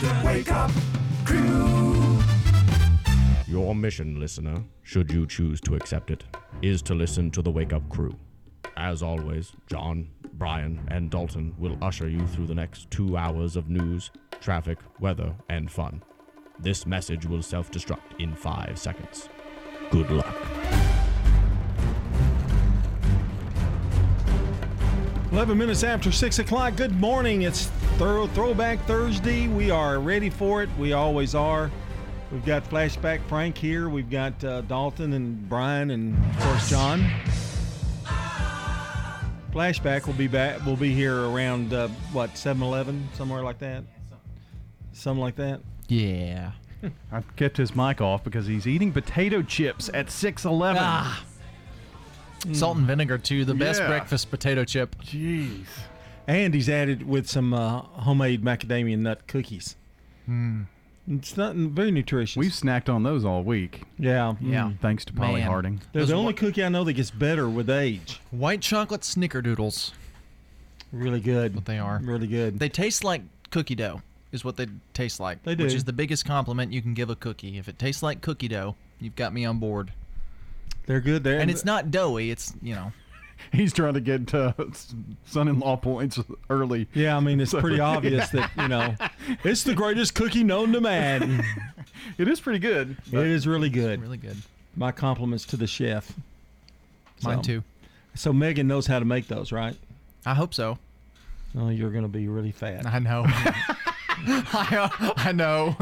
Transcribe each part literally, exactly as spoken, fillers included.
The Wake Up Crew. Your mission, listener, should you choose to accept it, is to listen to The Wake Up Crew. As always, John, Brian, and Dalton will usher you through the next two hours of news, traffic, weather, and fun. This message will self-destruct in five seconds. Good luck. eleven minutes after six o'clock. Good morning. It's thorough Throwback Thursday. We are ready for it. We always are. We've got Flashback Frank here. We've got uh, Dalton and Brian and, of course, John. Flashback will be back. We'll be here around uh, what seven eleven, somewhere like that, something like that. Yeah, I kept his mic off because he's eating potato chips at six eleven. Ah. Mm. Salt and vinegar too. The yeah. best breakfast potato chip. Jeez. And he's added with some uh, homemade macadamia nut cookies. Mm. It's not very nutritious. We've snacked on those all week. Yeah. Yeah. Thanks to Polly Harding. They're the only cookie I know that gets better with age. White chocolate snickerdoodles. Really good. That's what they are. Really good. They taste like cookie dough is what they taste like. They do. Which is the biggest compliment you can give a cookie. If it tastes like cookie dough, you've got me on board. They're good. They're and it's not doughy. It's, you know. He's trying to get uh, son-in-law points early. Yeah, I mean, it's so, pretty obvious that, you know, it's the greatest cookie known to man. It is pretty good. It is really good. It's really good. My compliments to the chef. Mine so, too. So Megan knows how to make those, right? I hope so. Oh, you're going to be really fat. I know. I, I know.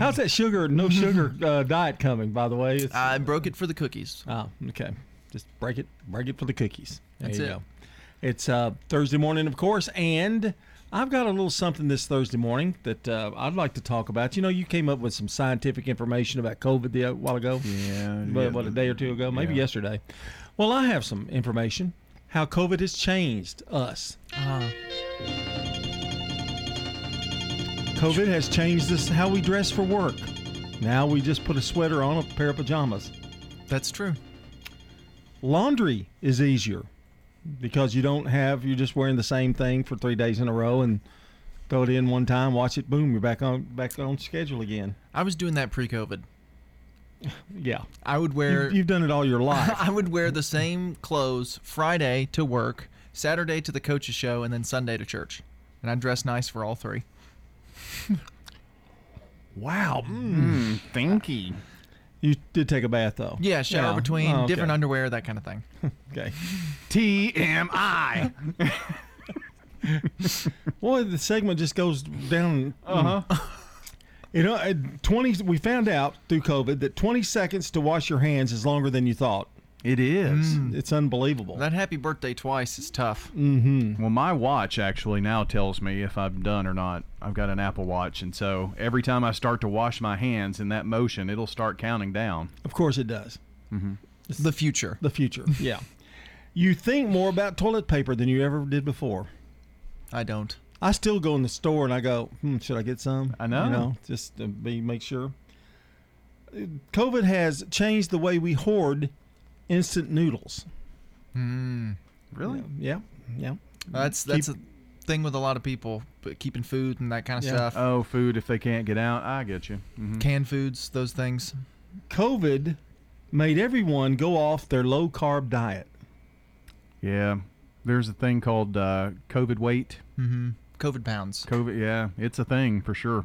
How's that sugar, no sugar uh, diet coming, by the way? It's, I broke it for the cookies. Oh, okay. Just break it, break it for the cookies. There That's you it. Go. It's uh, Thursday morning, of course, and I've got a little something this Thursday morning that uh, I'd like to talk about. You know, you came up with some scientific information about COVID a while ago. Yeah. But, yeah. What, a day or two ago? Maybe yeah. yesterday. Well, I have some information. How COVID has changed us. Uh-huh. COVID has changed us how we dress for work. Now we just put a sweater on, a pair of pajamas. That's true. Laundry is easier because you don't have, you're just wearing the same thing for three days in a row and throw it in one time, watch it, boom, you're back on back on schedule again. I was doing that pre-COVID. Yeah. I would wear... You, you've done it all your life. I would wear the same clothes Friday to work, Saturday to the coach's show, and then Sunday to church. And I'd dress nice for all three. Wow. Mm, thanky. You did take a bath, though. Yeah, shower yeah. between, oh, okay. different underwear, that kind of thing. Okay. T M I. Boy, the segment just goes down. Uh-huh. You know, twenty. We found out through COVID that twenty seconds to wash your hands is longer than you thought. It is. Mm. It's unbelievable. That happy birthday twice is tough. Mm-hmm. Well, my watch actually now tells me if I'm done or not. I've got an Apple Watch, and so every time I start to wash my hands in that motion, it'll start counting down. Of course it does. Mm-hmm. It's the future. The future, yeah. You think more about toilet paper than you ever did before. I don't. I still go in the store, and I go, hmm, should I get some? I know. You know, just to be, make sure. COVID has changed the way we hoard instant noodles. Mm. Really? Yeah. Yeah. That's that's Keep, a thing with a lot of people, but keeping food and that kind of yeah. stuff. Oh, food if they can't get out. I get you. Mm-hmm. Canned foods, those things. COVID made everyone go off their low-carb diet. Yeah. There's a thing called uh, COVID weight. Mm-hmm. COVID pounds. COVID, yeah. It's a thing for sure.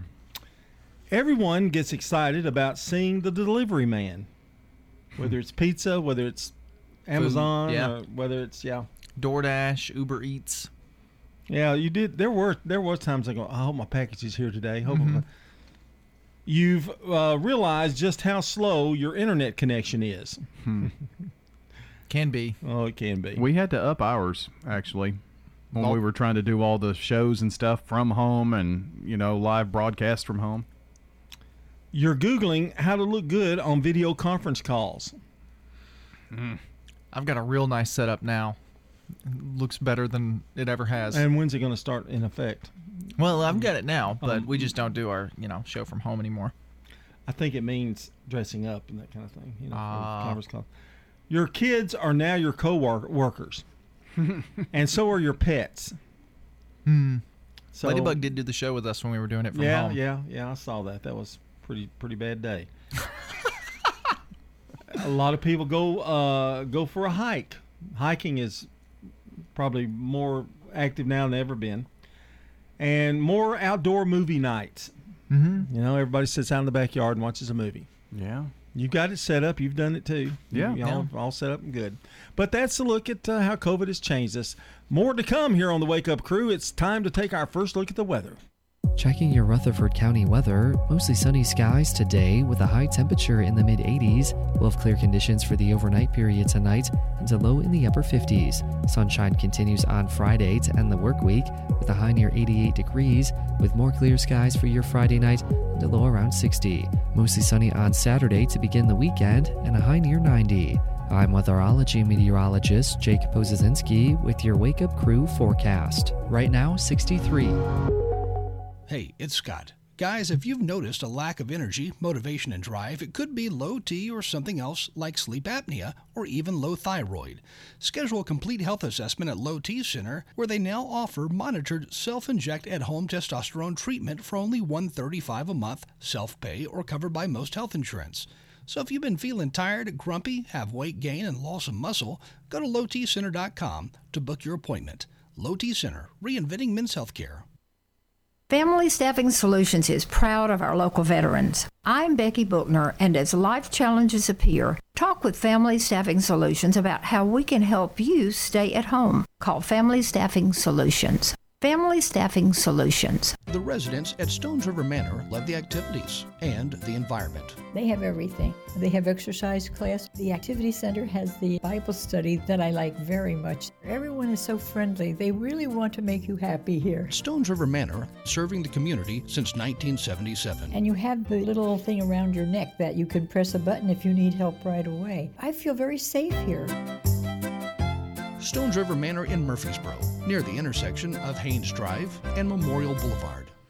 Everyone gets excited about seeing the delivery man. Whether it's pizza, whether it's Amazon, yeah. or whether it's yeah, DoorDash, Uber Eats. Yeah, you did. There were there was times I go, I hope my package is here today. Hope mm-hmm. my... You've uh, realized just how slow your internet connection is. Hmm. Can be. Oh, it can be. We had to up ours actually when oh. we were trying to do all the shows and stuff from home and you know live broadcasts from home. You're Googling how to look good on video conference calls. Mm. I've got a real nice setup now. It looks better than it ever has. And when's it going to start in effect? Well, I've got it now, but um, we just don't do our, you know, show from home anymore. I think it means dressing up and that kind of thing. You know, uh, conference calls. Your kids are now your co-workers, and so are your pets. Mm. So, Ladybug did do the show with us when we were doing it from yeah, home. Yeah, yeah, yeah. I saw that. That was pretty pretty bad day. A lot of people go uh, go for a hike. Hiking is probably more active now than ever been, and more outdoor movie nights. Mm-hmm. You know, everybody sits out in the backyard and watches a movie. Yeah. You got it set up. You've done it too. Yeah. You all, yeah. all set up and good. But that's a look at uh, how COVID has changed us. More to come here on the Wake Up Crew. It's time to take our first look at the weather. Checking your Rutherford County weather, mostly sunny skies today with a high temperature in the mid eighties. We'll have clear conditions for the overnight period tonight and a low in the upper fifties. Sunshine continues on Friday to end the work week with a high near eighty-eight degrees with more clear skies for your Friday night and a low around sixty. Mostly sunny on Saturday to begin the weekend and a high near ninety. I'm weatherology meteorologist Jake Pozesinski with your Wake Up Crew forecast. Right now, sixty-three. Hey, it's Scott. Guys, if you've noticed a lack of energy, motivation, and drive, it could be low T or something else like sleep apnea or even low thyroid. Schedule a complete health assessment at Low T Center, where they now offer monitored self-inject at-home testosterone treatment for only one hundred thirty-five dollars a month, self-pay, or covered by most health insurance. So if you've been feeling tired, grumpy, have weight gain, and loss of muscle, go to low t center dot com to book your appointment. Low T Center, reinventing men's health care. Family Staffing Solutions is proud of our local veterans. I'm Becky Buchner, and as life challenges appear, talk with Family Staffing Solutions about how we can help you stay at home. Call Family Staffing Solutions. Family Staffing Solutions. The residents at Stones River Manor love the activities and the environment. They have everything. They have exercise class. The activity center has the Bible study that I like very much. Everyone is so friendly. They really want to make you happy here. Stones River Manor, serving the community since nineteen seventy-seven. And you have the little thing around your neck that you can press a button if you need help right away. I feel very safe here. Stones River Manor in Murfreesboro, near the intersection of Haynes Drive and Memorial Boulevard.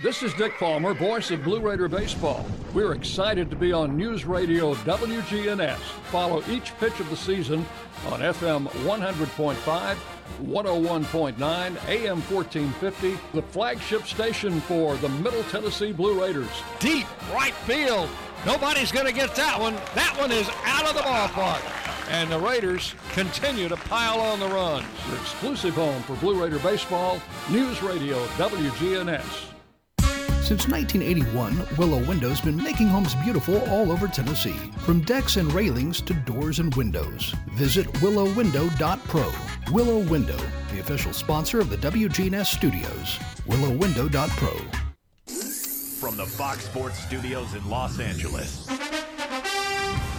This is Dick Palmer, voice of Blue Raider Baseball. We're excited to be on News Radio W G N S. Follow each pitch of the season on F M one hundred point five, one oh one point nine, A M fourteen fifty, the flagship station for the Middle Tennessee Blue Raiders. Deep right field. Nobody's going to get that one. That one is out of the ballpark. And the Raiders continue to pile on the runs. The exclusive home for Blue Raider Baseball, News Radio W G N S. Since nineteen eighty-one, Willow Window's been making homes beautiful all over Tennessee, from decks and railings to doors and windows. Visit willow window dot pro. Willow Window, the official sponsor of the W G N S studios. willow window dot pro. From the Fox Sports Studios in Los Angeles,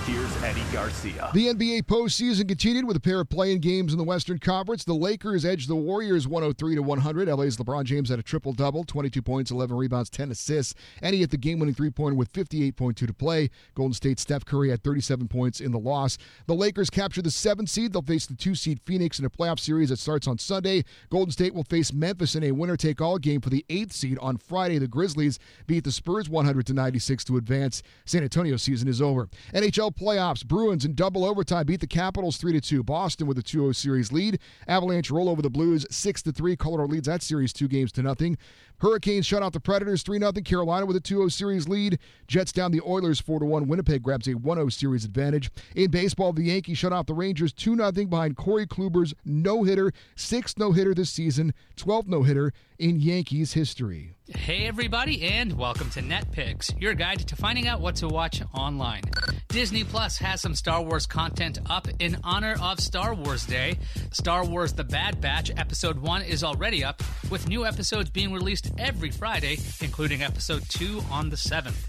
here's Eddie Garcia. The N B A postseason continued with a pair of play-in games in the Western Conference. The Lakers edged the Warriors one oh three to one hundred. L A's LeBron James had a triple-double, twenty-two points, eleven rebounds, ten assists, and he hit the game-winning three-pointer with fifty-eight point two to play. Golden State's Steph Curry had thirty-seven points in the loss. The Lakers captured the seventh seed. They'll face the two-seed Phoenix in a playoff series that starts on Sunday. Golden State will face Memphis in a winner-take-all game for the eighth seed on Friday. The Grizzlies beat the Spurs one hundred to ninety-six to advance. San Antonio season is over. N H L playoffs. Bruins in double overtime beat the Capitals three to two. Boston with a two oh series lead. Avalanche roll over the Blues six to three. Colorado leads that series two games to nothing. Hurricanes shut out the Predators three to nothing. Carolina with a two oh series lead. Jets down the Oilers four to one. Winnipeg grabs a one oh series advantage. In baseball, the Yankees shut out the Rangers two to nothing behind Corey Kluber's no-hitter. Sixth no-hitter this season. twelfth no-hitter in Yankees history. Hey everybody, and welcome to NetPicks, your guide to finding out what to watch online. Disney Plus has some Star Wars content up in honor of Star Wars Day. Star Wars The Bad Batch Episode one is already up, with new episodes being released every Friday, including Episode two on the seventh.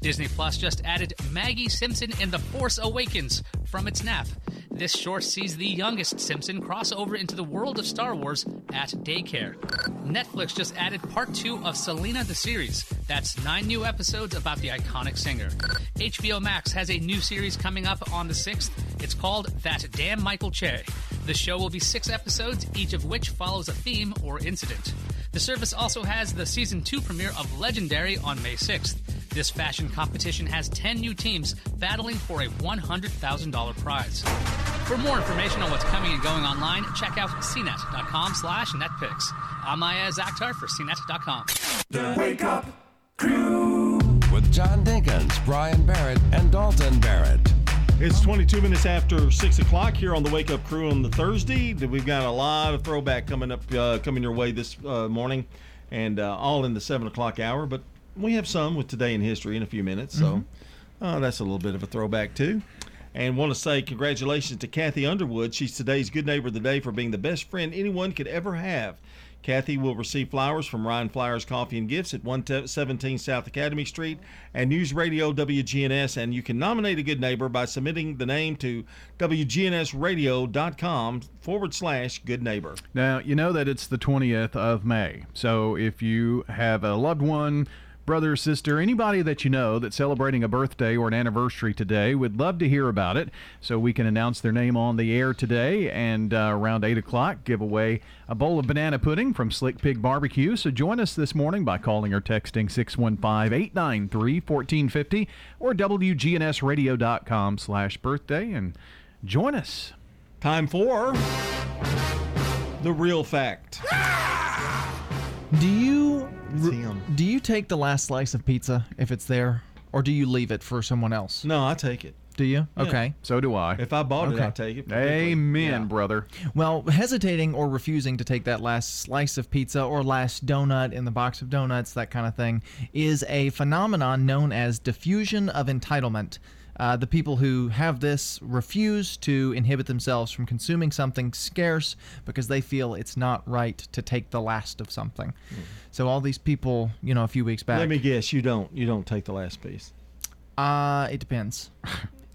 Disney Plus just added Maggie Simpson in The Force Awakens from its nap. This short sees the youngest Simpson cross over into the world of Star Wars at daycare. Netflix just added part two of Selena the series. That's nine new episodes about the iconic singer. H B O Max has a new series coming up on the sixth. It's called That Damn Michael Che. The show will be six episodes, each of which follows a theme or incident. The service also has the season two premiere of Legendary on May sixth. This fashion competition has ten new teams battling for a one hundred thousand dollars prize. For more information on what's coming and going online, check out cnet.com slash netpicks. I'm Maya Zaktar for cnet dot com. The Wake Up Crew with John Dinkins, Brian Barrett, and Dalton Barrett. It's twenty-two minutes after six o'clock here on the Wake Up Crew on the Thursday. We've got a lot of throwback coming up, uh, coming your way this uh, morning, and uh, all in the seven o'clock hour. But we have some with Today in History in a few minutes, so mm-hmm. uh, that's a little bit of a throwback too. And want to say congratulations to Kathy Underwood. She's today's Good Neighbor of the Day for being the best friend anyone could ever have. Kathy will receive flowers from Ryan Flyers Coffee and Gifts at one seventeen South Academy Street and News Radio W G N S. And you can nominate a good neighbor by submitting the name to WGNSradio.com forward slash good neighbor. Now, you know that it's the twentieth of May. So if you have a loved one, brother, sister, anybody that you know that's celebrating a birthday or an anniversary today, would love to hear about it. So we can announce their name on the air today, and uh, around eight o'clock, give away a bowl of banana pudding from Slick Pig Barbecue. So join us this morning by calling or texting six one five, eight nine three, one four five zero or WGNSradio.com slash birthday and join us. Time for The Real Fact. Do you... Do you take the last slice of pizza if it's there, or do you leave it for someone else? No, I take it. Do you? Yeah. Okay. So do I. If I bought okay. it, I take it. Amen, yeah. brother. Well, hesitating or refusing to take that last slice of pizza or last donut in the box of donuts, that kind of thing, is a phenomenon known as diffusion of entitlement. Uh, the people who have this refuse to inhibit themselves from consuming something scarce because they feel it's not right to take the last of something. Mm. So all these people, you know, a few weeks back. Let me guess, you don't, you don't take the last piece. Uh, it depends.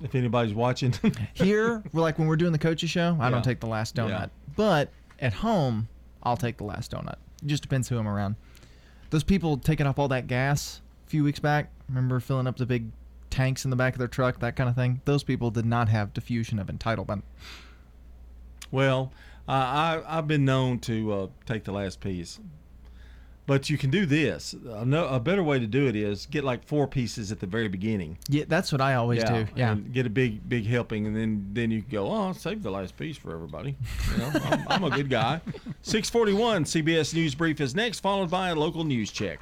If anybody's watching. Here, we're like when we're doing the coaches show, I yeah. don't take the last donut. Yeah. But at home, I'll take the last donut. It just depends who I'm around. Those people taking up all that gas a few weeks back, remember filling up the big tanks in the back of their truck, that kind of thing. Those people did not have diffusion of entitlement. Well, uh, I, I've been known to uh, take the last piece. But you can do this. Uh, no, a better way to do it is get like four pieces at the very beginning. Yeah, that's what I always yeah, do. Yeah, and get a big, big helping, and then, then you go, oh, I'll save the last piece for everybody. You know, I'm, I'm a good guy. six forty-one, C B S News Brief is next, followed by a local news check.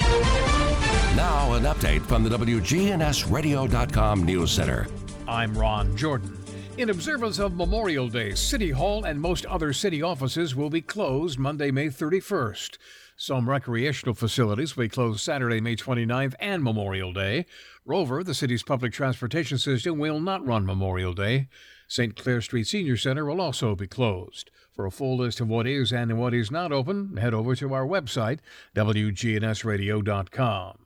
Now, an update from the W G N S radio dot com News Center. I'm Ron Jordan. In observance of Memorial Day, City Hall and most other city offices will be closed Monday, May thirty-first. Some recreational facilities will be closed Saturday, May twenty-ninth and Memorial Day. Rover, the city's public transportation system, will not run Memorial Day. Saint Clair Street Senior Center will also be closed. For a full list of what is and what is not open, head over to our website, W G N S radio dot com.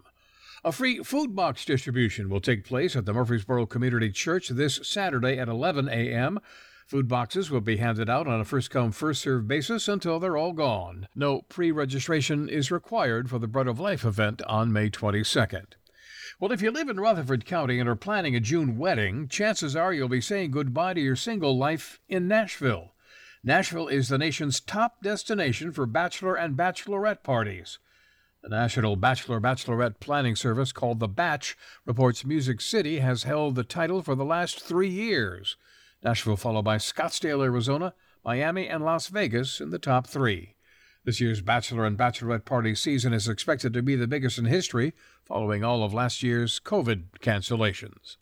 A free food box distribution will take place at the Murfreesboro Community Church this Saturday at eleven a.m. Food boxes will be handed out on a first-come, first-served basis until they're all gone. No pre-registration is required for the Bread of Life event on May twenty-second. Well, if you live in Rutherford County and are planning a June wedding, chances are you'll be saying goodbye to your single life in Nashville. Nashville is the nation's top destination for bachelor and bachelorette parties. The National Bachelor-Bachelorette Planning Service, called The Batch, reports Music City has held the title for the last three years. Nashville followed by Scottsdale, Arizona, Miami, and Las Vegas in the top three. This year's bachelor and bachelorette party season is expected to be the biggest in history, following all of last year's COVID cancellations.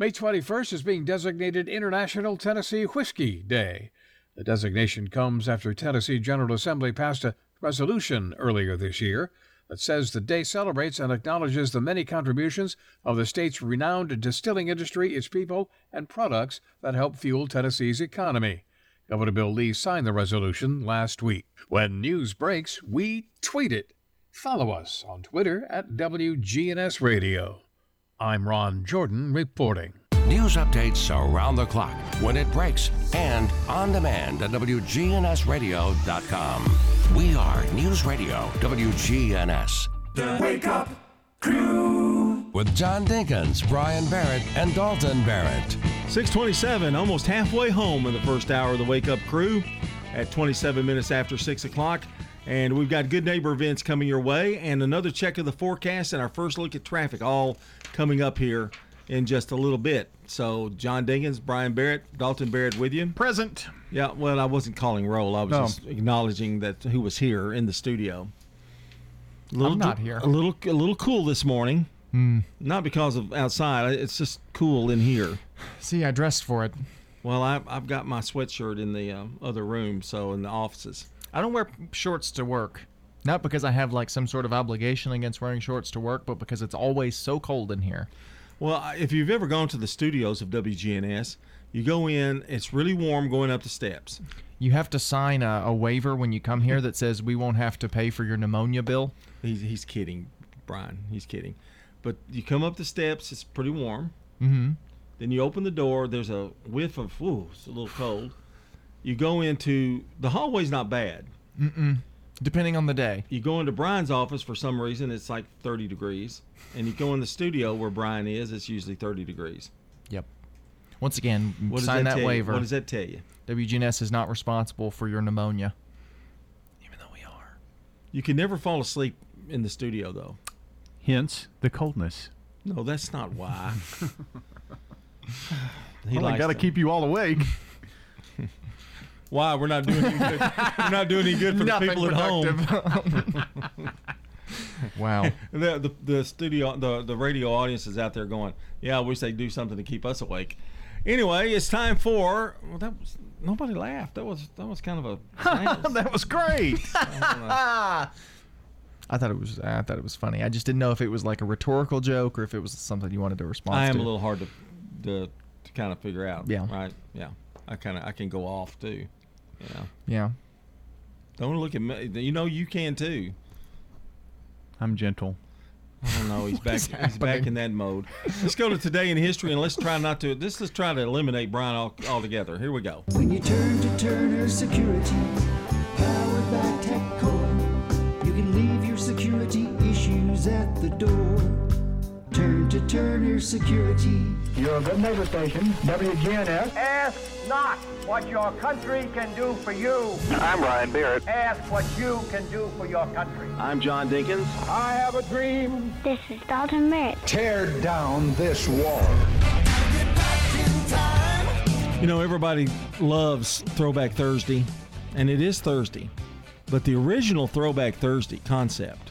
May twenty-first is being designated International Tennessee Whiskey Day. The designation comes after Tennessee General Assembly passed a resolution earlier this year that says the day celebrates and acknowledges the many contributions of the state's renowned distilling industry, its people, and products that help fuel Tennessee's economy. Governor Bill Lee signed the resolution last week. When news breaks, we tweet it. Follow us on Twitter at W G N S Radio. I'm Ron Jordan reporting. News updates around the clock, when it breaks, and on demand at W G N S radio dot com. We are News Radio W G N S. The Wake Up Crew. With John Dinkins, Brian Barrett, and Dalton Barrett. six twenty-seven, almost halfway home in the first hour of the Wake Up Crew at twenty-seven minutes after six o'clock. And we've got good neighbor events coming your way and another check of the forecast and our first look at traffic all coming up here in just a little bit. So, John Dinkins, Brian Barrett, Dalton Barrett with you. Present. Yeah, well, I wasn't calling roll. I was no. just acknowledging that who was here in the studio. A little, I'm not here. A little, a little cool this morning. Mm. Not because of outside. It's just cool in here. See, I dressed for it. Well, I, I've got my sweatshirt in the um, other room, so in the offices. I don't wear shorts to work. Not because I have, like, some sort of obligation against wearing shorts to work, but because it's always so cold in here. Well, if you've ever gone to the studios of W G N S, you go in, it's really warm going up the steps. You have to sign a, a waiver when you come here that says we won't have to pay for your pneumonia bill. He's, he's kidding, Brian. He's kidding. But you come up the steps, it's pretty warm. Mm-hmm. Then you open the door, there's a whiff of, ooh, it's a little cold. You go into, the hallway's not bad. Mm-mm. Depending on the day. You go into Brian's office for some reason, it's like thirty degrees. And you go in the studio where Brian is, it's usually thirty degrees. Yep. Once again, what sign that, that waiver. What does that tell you? W G N S is not responsible for your pneumonia. Even though we are. You can never fall asleep in the studio, though. Hence, the coldness. No, that's not why. He well, I got to keep you all awake. Why? We're not doing any good. We're not doing any good for the people productive. At home. Wow. The, the the studio the, the radio audience is out there going, yeah, I wish they'd do something to keep us awake. Anyway, it's time for well that was nobody laughed. That was that was kind of a that was great. I, I thought it was I thought it was funny. I just didn't know if it was like a rhetorical joke or if it was something you wanted to respond to. I am to. a little hard to, to to kind of figure out. Yeah. Right. Yeah. I kinda I can go off too. You know. Yeah. Don't look at me. You know you can too. I'm gentle. I don't know. He's back. He's happening? back in that mode. Let's go to today in history and let's try not to. This let's try to eliminate Brian all, altogether. Here we go. When you turn to Turner Security, powered by TechCore, you can leave your security issues at the door. Turn to Turner Security. You're a good neighbor station, W G N S. Ask not what your country can do for you. I'm Ryan Barrett. Ask what you can do for your country. I'm John Dinkins. I have a dream. This is Dalton Merritt. Tear down this wall. You know, everybody loves Throwback Thursday, and it is Thursday. But the original Throwback Thursday concept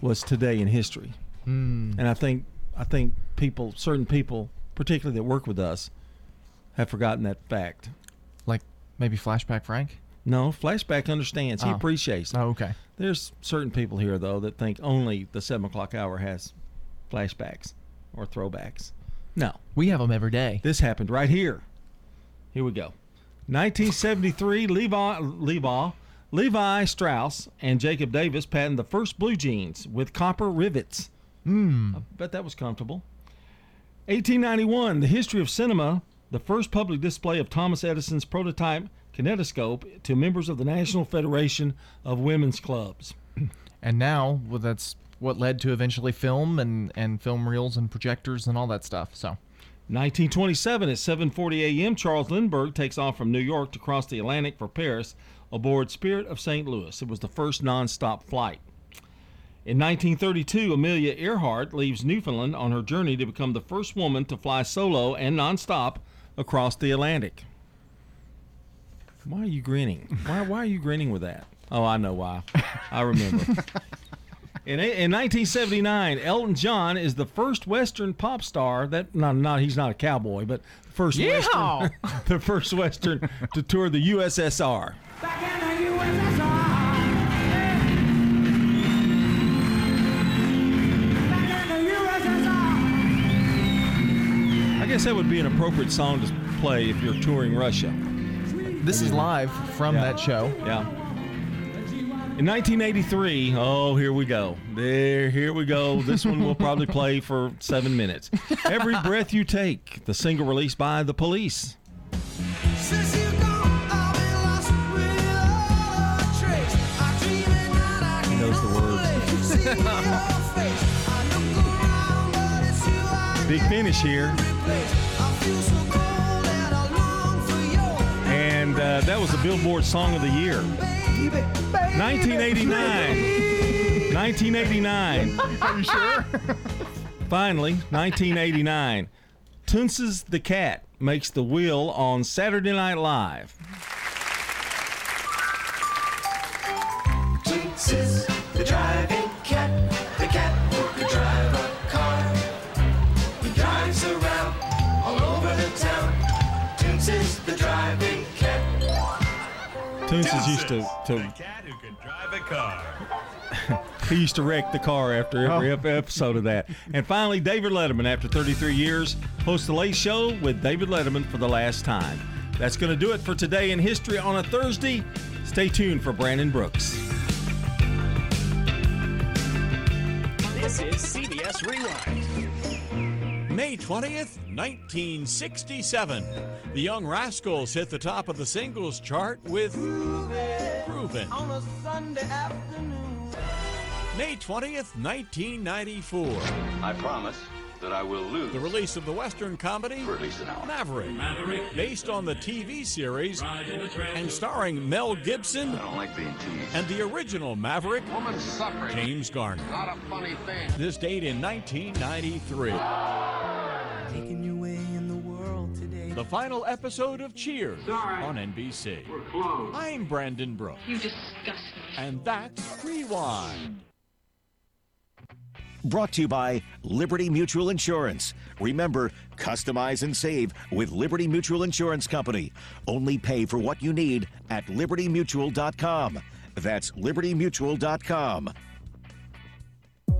was today in history. And I think I think people, certain people, particularly that work with us, have forgotten that fact. Like maybe Flashback Frank? No, Flashback understands. Oh. He appreciates it. Oh, okay. There's certain people here, though, that think only the seven o'clock hour has flashbacks or throwbacks. No. We have them every day. This happened right here. Here we go. nineteen seventy-three, Levi, Levi, Levi Strauss and Jacob Davis patented the first blue jeans with copper rivets. Mm. I bet that was comfortable. eighteen ninety-one, the history of cinema, the first public display of Thomas Edison's prototype kinetoscope to members of the National Federation of Women's Clubs. And now, well, that's what led to eventually film and, and film reels and projectors and all that stuff. So, nineteen twenty-seven at seven forty a.m., Charles Lindbergh takes off from New York to cross the Atlantic for Paris aboard Spirit of Saint Louis. It was the first nonstop flight. In nineteen thirty-two, Amelia Earhart leaves Newfoundland on her journey to become the first woman to fly solo and nonstop across the Atlantic. Why are you grinning? Why Why are you grinning with that? Oh, I know why. I remember. In, in nineteen seventy-nine, Elton John is the first Western pop star that not not he's not a cowboy, but first Yeehaw! Western, the first Western to tour the U S S R. Back in the U S S R. I guess that would be an appropriate song to play if you're touring Russia. This is live from yeah. that show. Yeah. In nineteen eighty-three, oh, here we go. There, here we go. This one we'll probably play for seven minutes. Every Breath You Take, the single released by The Police. Since you gone, I'll be lost without a trace. I dream at night, I can't knows the words. See your face. I look around, but it's you I can't. Big finish here. And uh, that was the Billboard Song of the Year. nineteen eighty-nine. nineteen eighty-nine. Are you sure? Finally, nineteen eighty-nine. Toonces the Cat makes the wheel on Saturday Night Live. Toonces the driving cat. The cat who could drive a car. He drives around all over the town. Toonces the driving cat. Toonces used to, to the cat who could drive a car. He used to wreck the car after every oh. episode of that. And finally, David Letterman, after thirty-three years, hosts The Late Show with David Letterman for the last time. That's going to do it for Today in History on a Thursday. Stay tuned for Brandon Brooks. This is C B S Rewind. May twentieth, nineteen sixty-seven. The Young Rascals hit the top of the singles chart with Groovin' on a Sunday afternoon. May twentieth, nineteen ninety-four. I promise that I will lose. The release of the Western comedy for at least an hour. Maverick, Maverick based on the T V series and starring Mel Gibson I don't like being teased. And the original Maverick, woman's suffering. James Garner. Not a funny thing. This date in nineteen ninety-three. Taking your way in the world today. The final episode of Cheers Sorry. On N B C. We're closed. I'm Brandon Brooks. You disgust me. And that's Rewind. Brought to you by Liberty Mutual Insurance. Remember, customize and save with Liberty Mutual Insurance Company. Only pay for what you need at liberty mutual dot com. That's liberty mutual dot com.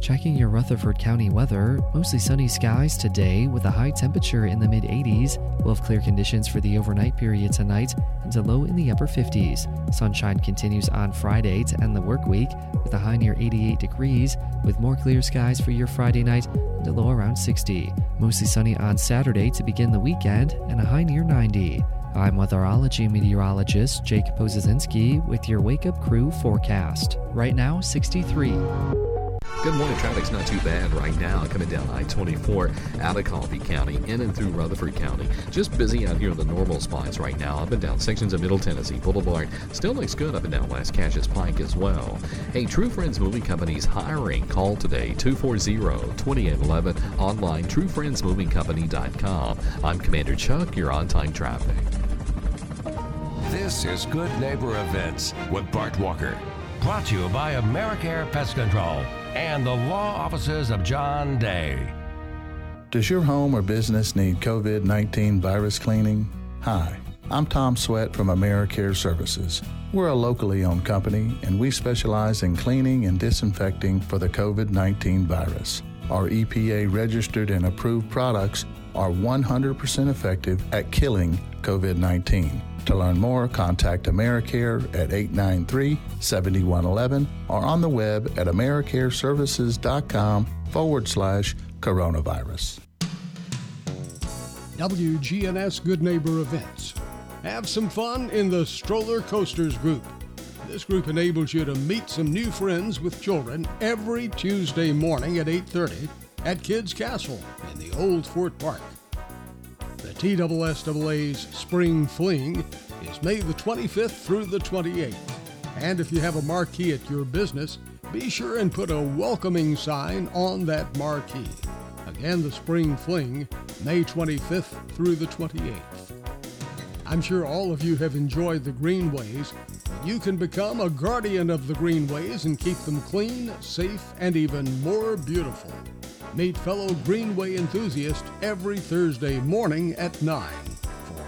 Checking your Rutherford County weather, mostly sunny skies today with a high temperature in the mid-eighties. We'll have clear conditions for the overnight period tonight and a low in the upper fifties. Sunshine continues on Friday to end the work week with a high near eighty-eight degrees with more clear skies for your Friday night and a low around sixty. Mostly sunny on Saturday to begin the weekend and a high near ninety. I'm weatherology meteorologist Jake Pozesinski with your Wake Up Crew forecast. Right now, sixty-three. Good morning. Traffic's not too bad right now. Coming down I twenty-four out of Coffee County, in and through Rutherford County. Just busy out here in the normal spots right now. Up and down sections of Middle Tennessee Boulevard. Still looks good up and down West Cassius Pike as well. Hey, True Friends Moving Company's hiring. Call today, two four zero, two eight one one. Online, true friends moving company dot com. I'm Commander Chuck. You're on-time traffic. This is Good Neighbor Events with Bart Walker. Brought to you by AmeriCare Pest Control and the law offices of John Day. Does your home or business need covid nineteen virus cleaning? Hi, I'm Tom Sweat from AmeriCare Services. We're a locally owned company, and we specialize in cleaning and disinfecting for the covid nineteen virus. Our E P A registered and approved products are one hundred percent effective at killing covid nineteen. To learn more, contact AmeriCare at eight nine three, seven one one one or on the web at americareservices.com forward slash coronavirus. W G N S Good Neighbor Events. Have some fun in the Stroller Coasters group. This group enables you to meet some new friends with children every Tuesday morning at eight thirty at Kids Castle in the Old Fort Park. The T S S A A's Spring Fling is May the twenty-fifth through the twenty-eighth. And if you have a marquee at your business, be sure and put a welcoming sign on that marquee. Again, the Spring Fling, May twenty-fifth through the twenty-eighth. I'm sure all of you have enjoyed the greenways. You can become a guardian of the greenways and keep them clean, safe, and even more beautiful. Meet fellow greenway enthusiasts every Thursday morning at nine.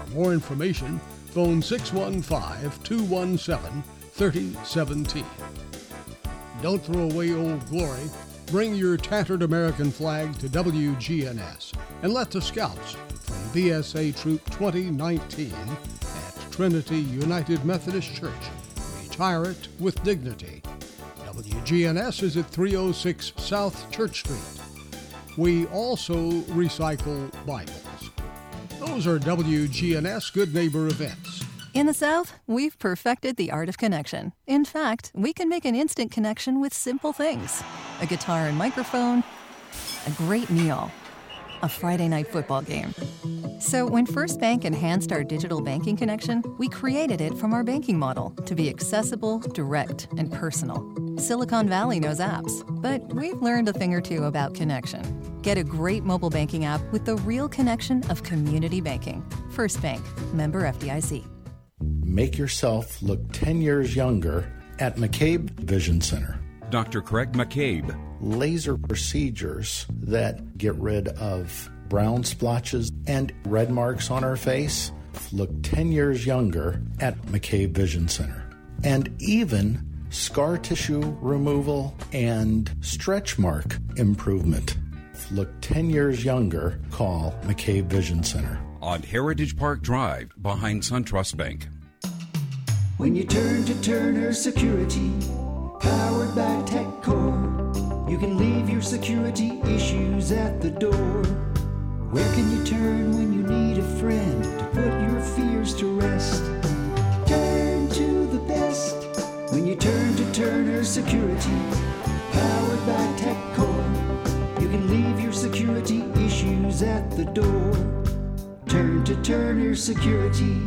For more information, phone six one five, two one seven, three zero one seven. Don't throw away old glory. Bring your tattered American flag to W G N S and let the Scouts from B S A Troop twenty nineteen at Trinity United Methodist Church retire it with dignity. W G N S is at three oh six South Church Street. We also recycle Bibles. Those are W G N S Good Neighbor events. In the South, we've perfected the art of connection. In fact, we can make an instant connection with simple things. A guitar and microphone, a great meal, a Friday night football game. So when First Bank enhanced our digital banking connection, we created it from our banking model to be accessible, direct, and personal. Silicon Valley knows apps, but we've learned a thing or two about connection. Get a great mobile banking app with the real connection of community banking. First Bank, member F D I C. Make yourself look ten years younger at McCabe Vision Center. Doctor Craig McCabe. Laser procedures that get rid of brown splotches and red marks on our face look ten years younger at McCabe Vision Center. And even scar tissue removal and stretch mark improvement look ten years younger. Call McCabe Vision Center. On Heritage Park Drive, behind SunTrust Bank. When you turn to Turner Security, powered by TechCore, you can leave your security issues at the door. Where can you turn when you need a friend to put your fears to rest? Turn to the best when you turn to Turner Security, powered by TechCore. You can leave your security issues at the door. Turn to Turner Security.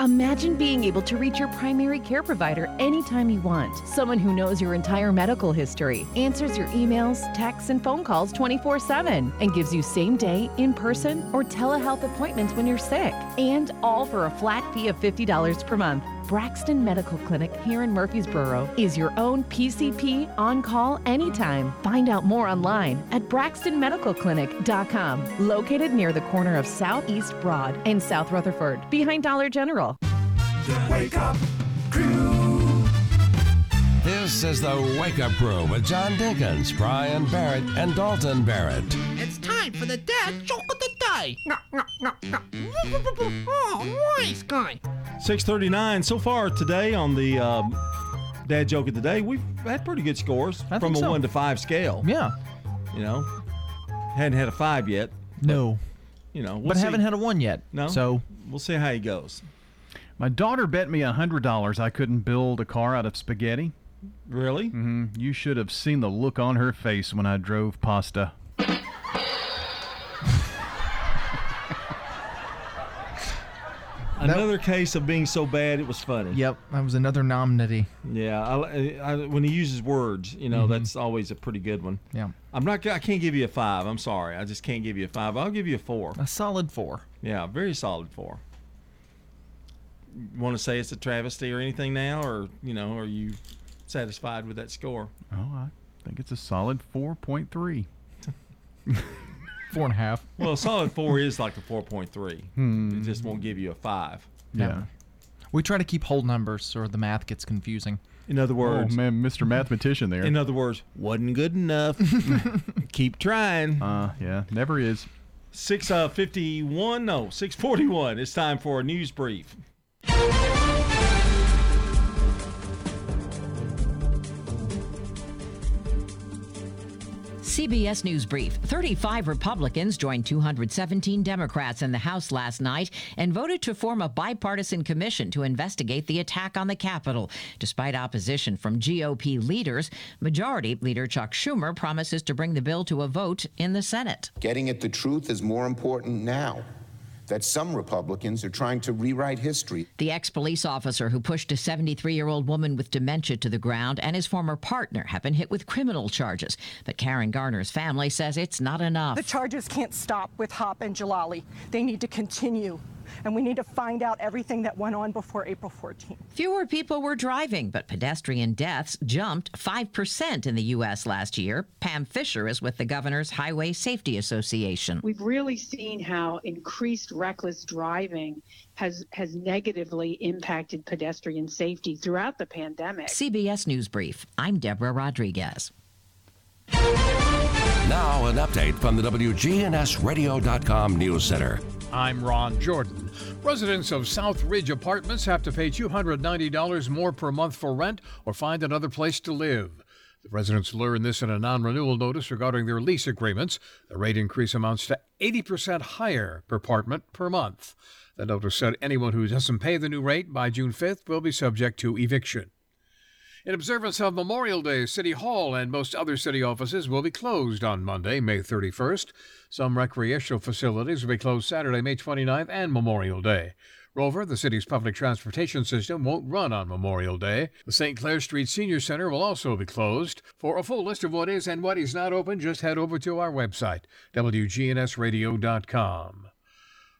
Imagine being able to reach your primary care provider anytime you want. Someone who knows your entire medical history, answers your emails, texts, and phone calls twenty-four seven, and gives you same-day, in-person, or telehealth appointments when you're sick. And all for a flat fee of fifty dollars per month. Braxton Medical Clinic here in Murfreesboro is your own P C P on-call anytime. Find out more online at braxton medical clinic dot com. Located near the corner of Southeast Broad and South Rutherford, behind Dollar General. The Wake Up Crew. This is the Wake Up Crew with John Dinkins, Brian Barrett, and Dalton Barrett. It's time for the dad joke of the day. No, no, no, no. Oh, nice guy. six thirty-nine so far today on the um, Dad Joke of the Day. We've had pretty good scores I from a so. one to five scale. Yeah. You know, hadn't had a five yet. But, no. You know, we'll But see. haven't had a one yet. No. So we'll see how he goes. My daughter bet me one hundred dollars I couldn't build a car out of spaghetti. Really? Mm-hmm. You should have seen the look on her face when I drove pasta. Another nope. case of being so bad it was funny. Yep, that was another nominee. Yeah, I, I, when he uses words, you know, mm-hmm. that's always a pretty good one. Yeah, I'm not. I can't give you a five. I'm sorry. I just can't give you a five. I'll give you a four. A solid four. Yeah, very solid four. You want to say it's a travesty or anything now, or you know, are you satisfied with that score? Oh, I think it's a solid four point three. Four and a half. Well, a solid four is like a four point three. Hmm. It just won't give you a five. Yeah. No. We try to keep whole numbers or the math gets confusing. In other words. Oh, man, Mister Mathematician there. In other words, wasn't good enough. Keep trying. Uh, yeah, never is. six fifty-one, no, six forty-one. It's time for a news brief. C B S News Brief. thirty-five Republicans joined two hundred seventeen Democrats in the House last night and voted to form a bipartisan commission to investigate the attack on the Capitol. Despite opposition from G O P leaders, Majority Leader Chuck Schumer promises to bring the bill to a vote in the Senate. Getting at the truth is more important now that some Republicans are trying to rewrite history. The ex-police officer who pushed a seventy-three-year-old woman with dementia to the ground and his former partner have been hit with criminal charges. But Karen Garner's family says it's not enough. The charges can't stop with Hop and Jalali. They need to continue. And we need to find out everything that went on before April fourteenth. Fewer people were driving, but pedestrian deaths jumped five percent in the U S last year. Pam Fisher is with the Governor's Highway Safety Association. We've really seen how increased reckless driving has, has negatively impacted pedestrian safety throughout the pandemic. C B S News Brief. I'm Deborah Rodriguez. Now an update from the W G N S radio dot com News Center. I'm Ron Jordan. Residents of South Ridge Apartments have to pay two hundred ninety dollars more per month for rent or find another place to live. The residents learned this in a non-renewal notice regarding their lease agreements. The rate increase amounts to eighty percent higher per apartment per month. The notice said anyone who doesn't pay the new rate by June fifth will be subject to eviction. In observance of Memorial Day, City Hall and most other city offices will be closed on Monday, May thirty-first. Some recreational facilities will be closed Saturday, May twenty-ninth, and Memorial Day. Rover, the city's public transportation system, won't run on Memorial Day. The Saint Clair Street Senior Center will also be closed. For a full list of what is and what is not open, just head over to our website, W G N S radio dot com.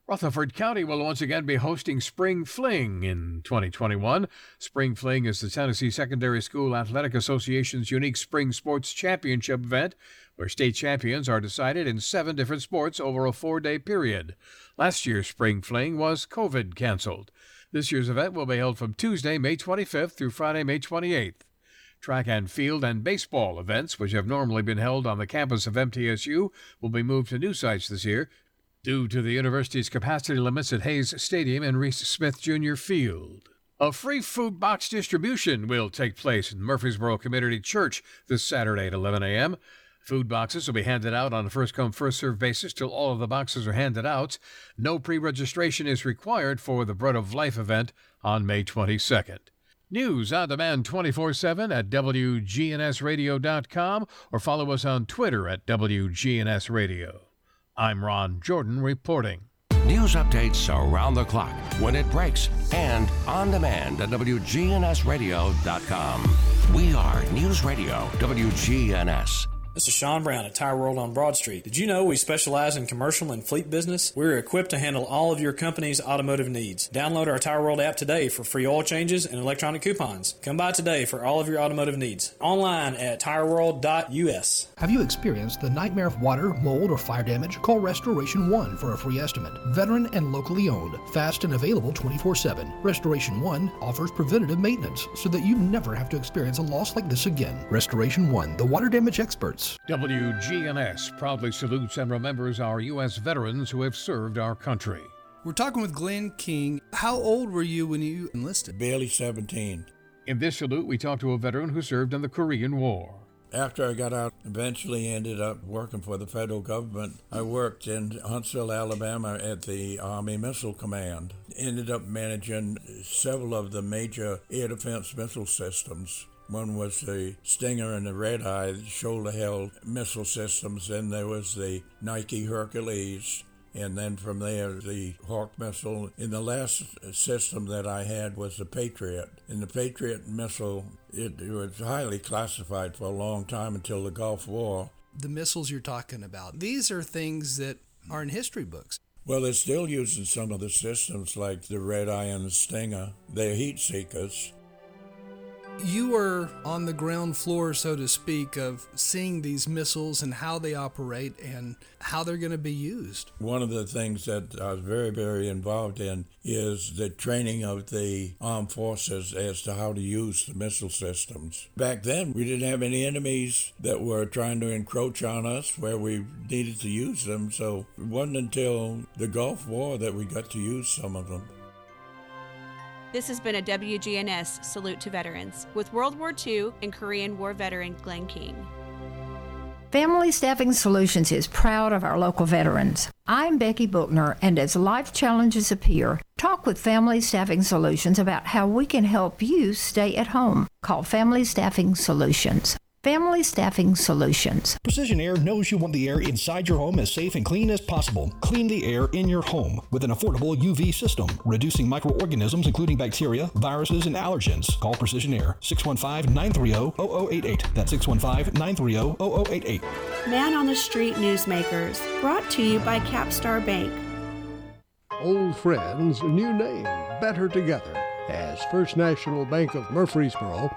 Rutherford County will once again be hosting Spring Fling in twenty twenty-one. Spring Fling is the Tennessee Secondary School Athletic Association's unique spring sports championship event, where state champions are decided in seven different sports over a four-day period. Last year's Spring Fling was COVID canceled. This year's event will be held from Tuesday, May twenty-fifth through Friday, May twenty-eighth. Track and field and baseball events, which have normally been held on the campus of M T S U, will be moved to new sites this year, due to the university's capacity limits at Hayes Stadium and Reese Smith Junior Field. A free food box distribution will take place in Murfreesboro Community Church this Saturday at eleven a.m. Food boxes will be handed out on a first-come, first-served basis till all of the boxes are handed out. No pre-registration is required for the Bread of Life event on May twenty-second. News on demand twenty-four seven at W G N S radio dot com or follow us on Twitter at W G N S radio. I'm Ron Jordan reporting. News updates around the clock, when it breaks, and on demand at W G N S radio dot com. We are News Radio W G N S. This is Sean Brown at Tire World on Broad Street. Did you know we specialize in commercial and fleet business? We're equipped to handle all of your company's automotive needs. Download our Tire World app today for free oil changes and electronic coupons. Come by today for all of your automotive needs. Online at tire world dot U S. Have you experienced the nightmare of water, mold, or fire damage? Call Restoration One for a free estimate. Veteran and locally owned. Fast and available twenty-four seven. Restoration One offers preventative maintenance so that you never have to experience a loss like this again. Restoration One, the water damage experts. W G N S proudly salutes and remembers our U S veterans who have served our country. We're talking with Glenn King. How old were you when you enlisted? Barely seventeen. In this salute, we talked to a veteran who served in the Korean War. After I got out, eventually ended up working for the federal government. I worked in Huntsville, Alabama at the Army Missile Command. Ended up managing several of the major air defense missile systems. One was the Stinger and the Red Eye, shoulder-held missile systems. Then there was the Nike Hercules, and then from there, the Hawk missile. And the last system that I had was the Patriot. And the Patriot missile, it, it was highly classified for a long time until the Gulf War. The missiles you're talking about, these are things that are in history books. Well, they're still using some of the systems like the Red Eye and the Stinger. They're heat seekers. You were on the ground floor, so to speak, of seeing these missiles and how they operate and how they're going to be used. One of the things that I was very, very involved in is the training of the armed forces as to how to use the missile systems. Back then, we didn't have any enemies that were trying to encroach on us where we needed to use them, so it wasn't until the Gulf War that we got to use some of them. This has been a W G N S Salute to Veterans with World War Two and Korean War veteran Glenn King. Family Staffing Solutions is proud of our local veterans. I'm Becky Bookner, and as life challenges appear, talk with Family Staffing Solutions about how we can help you stay at home. Call Family Staffing Solutions. Family Staffing Solutions. Precision Air knows you want the air inside your home as safe and clean as possible. Clean the air in your home with an affordable U V system, reducing microorganisms including bacteria, viruses, and allergens. Call Precision Air, six one five, nine three zero, zero zero eight eight. That's six one five, nine three zero, zero zero eight eight. Man on the Street Newsmakers, brought to you by Capstar Bank. Old friends, new name, better together, as First National Bank of Murfreesboro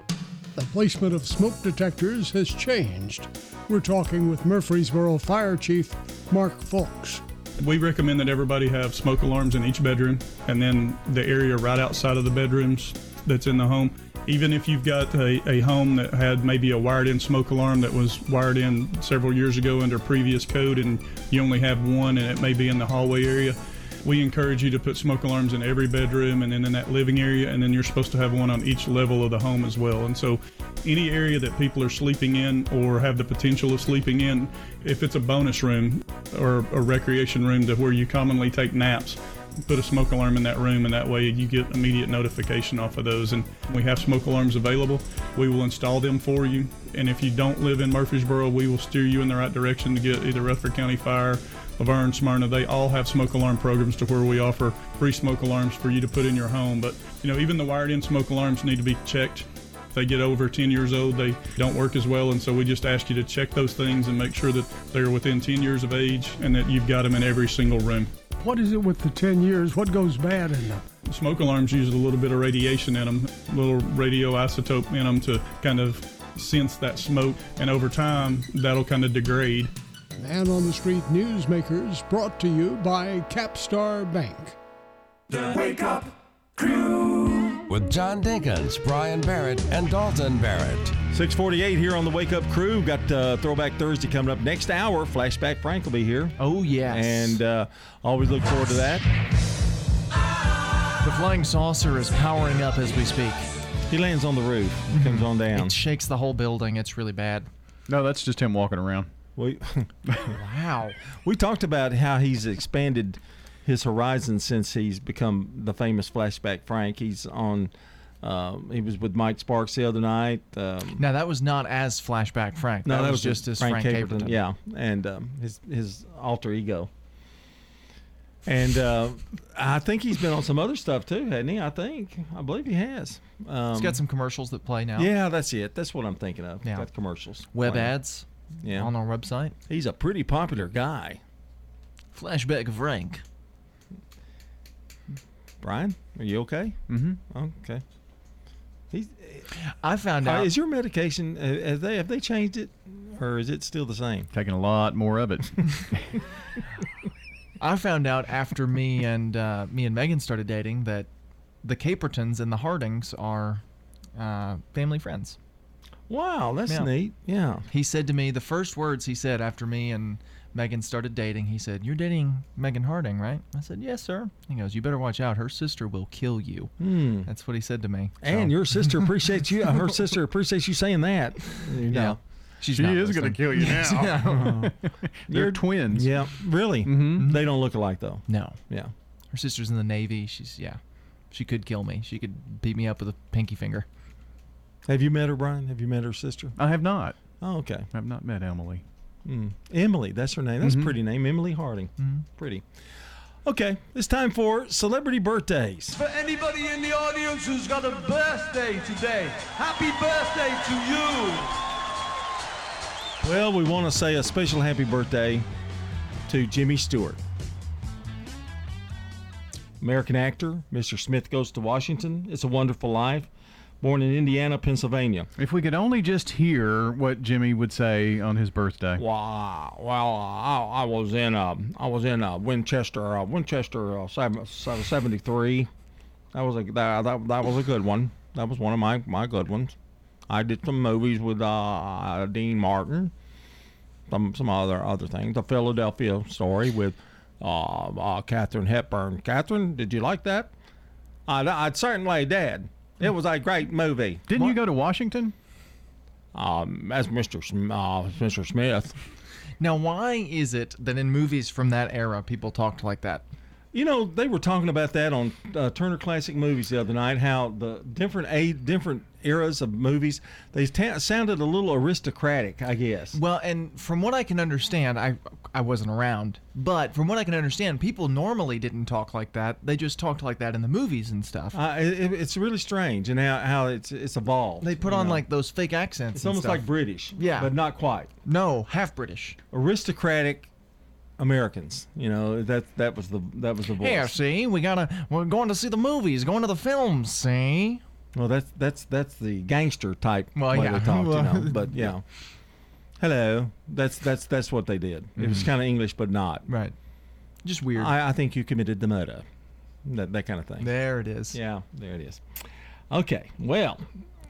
The placement of smoke detectors has changed. We're talking with Murfreesboro Fire Chief Mark Fulks. We recommend that everybody have smoke alarms in each bedroom, and then the area right outside of the bedrooms that's in the home. Even if you've got a, a home that had maybe a wired-in smoke alarm that was wired in several years ago under previous code, and you only have one and it may be in the hallway area, we encourage you to put smoke alarms in every bedroom and then in that living area, and then you're supposed to have one on each level of the home as well. And so any area that people are sleeping in or have the potential of sleeping in, if it's a bonus room or a recreation room to where you commonly take naps, put a smoke alarm in that room, and that way you get immediate notification off of those. And we have smoke alarms available. We will install them for you. And if you don't live in Murfreesboro, we will steer you in the right direction to get either Rutherford County Fire, Laverne, Smyrna. They all have smoke alarm programs to where we offer free smoke alarms for you to put in your home. But, you know, even the wired-in smoke alarms need to be checked. If they get over ten years old, they don't work as well, and so we just ask you to check those things and make sure that they're within ten years of age and that you've got them in every single room. What is it with the ten years? What goes bad in them? Smoke alarms use a little bit of radiation in them, a little radioisotope in them to kind of sense that smoke, and over time, that'll kind of degrade. Man on the Street Newsmakers, brought to you by Capstar Bank. The Wake Up Crew. With John Dinkins, Brian Barrett, and Dalton Barrett. six forty-eight here on the Wake Up Crew. Got uh, Throwback Thursday coming up next hour. Flashback Frank will be here. Oh, yes. And uh, always look forward to that. The flying saucer is powering up as we speak. He lands on the roof. Mm-hmm. Comes on down. It shakes the whole building. It's really bad. No, that's just him walking around. We, wow. We talked about how he's expanded his horizon since he's become the famous Flashback Frank. He's on, uh, he was with Mike Sparks the other night. Um, now, that was not as Flashback Frank. No, that, that was just as Frank, Frank Caperton. Caperton. Yeah, and um, his, his alter ego. And uh, I think he's been on some other stuff too, hasn't he? I think. I believe he has. Um, he's got some commercials that play now. Yeah, that's it. That's what I'm thinking of. Yeah. Got commercials. Web playing. Ads. Yeah. On our website. He's a pretty popular guy. Flashback Frank. Brian, are you okay? Mm-hmm. Okay. He's, I found uh, out. Is your medication, have they, have they changed it, or is it still the same? Taking a lot more of it. I found out after me and uh, me and Megan started dating that the Capertons and the Hardings are uh, family friends. Wow, that's yeah. neat. Yeah. He said to me, the first words he said after me and Megan started dating, he said, "You're dating Megan Harding, right?" I said, "Yes, sir." He goes, "You better watch out. Her sister will kill you." Mm. That's what he said to me. And so. Your sister appreciates you. Her sister appreciates you saying that. You know, yeah. She's she is going to kill you now. uh, They're twins. Yeah. Really? Mm-hmm. They don't look alike, though. No. Yeah. Her sister's in the Navy. She's, yeah. She could kill me. She could beat me up with a pinky finger. Have you met her, Brian? Have you met her sister? I have not. Oh, okay. I've not met Emily. Mm. Emily, that's her name. That's mm-hmm. a pretty name. Emily Harding. Mm-hmm. Pretty. Okay, it's time for celebrity birthdays. For anybody in the audience who's got a birthday today, happy birthday to you. Well, we want to say a special happy birthday to Jimmy Stewart. American actor, Mister Smith Goes to Washington, It's a Wonderful Life. born in Indiana, Pennsylvania. If we could only just hear what Jimmy would say on his birthday. Wow. Well, I, I was in uh, I was in uh, Winchester, uh, Winchester uh, seventy-three. That was a that, that that was a good one. That was one of my, my good ones. I did some movies with uh, Dean Martin, some some other other things. The Philadelphia Story with uh, uh, Katharine Hepburn. Katharine, did you like that? I I certainly did. It was a great movie. Didn't what? you go to Washington? Um, as Mister Sm- uh, Mister Smith. Now, why is it that in movies from that era people talked like that? You know, they were talking about that on uh, Turner Classic Movies the other night, how the different aid, different eras of movies, they t- sounded a little aristocratic, I guess. Well, and from what I can understand, I I wasn't around, but from what I can understand, people normally didn't talk like that. They just talked like that in the movies and stuff. Uh, it, it's really strange and how, how it's it's evolved. They put on, know? like, those fake accents It's and almost stuff. Like British, yeah, but not quite. No, half British. Aristocratic Americans, you know, that that was the that was the voice. Yeah, see, we gotta we're going to see the movies, going to the films, see. Well, that's that's that's the gangster type well, way yeah. they talked, well, you know. But yeah, you know, hello, that's that's that's what they did. Mm-hmm. It was kind of English, but not right. Just weird. I, I think you committed the murder, that that kind of thing. There it is. Yeah, there it is. Okay, well.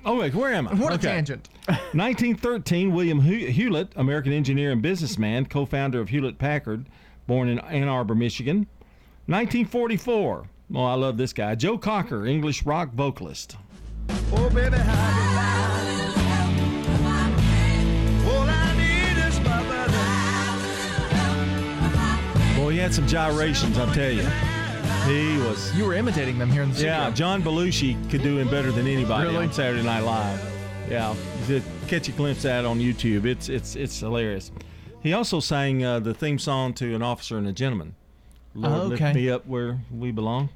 Oh, wait, where am I? What okay. a tangent. nineteen thirteen, William Hewlett, American engineer and businessman, co-founder of Hewlett-Packard, born in Ann Arbor, Michigan. nineteen forty-four, oh, I love this guy, Joe Cocker, English rock vocalist. Oh, baby, how do you like it? Well, he had some gyrations, I'll tell you. He was. You were imitating them here in the studio. Yeah, John Belushi could do him better than anybody really? on Saturday Night Live. Yeah, catch a glimpse of that on YouTube. It's it's it's hilarious. He also sang uh, the theme song to An Officer and a Gentleman. Lord, oh, okay. Lift me up where we belong.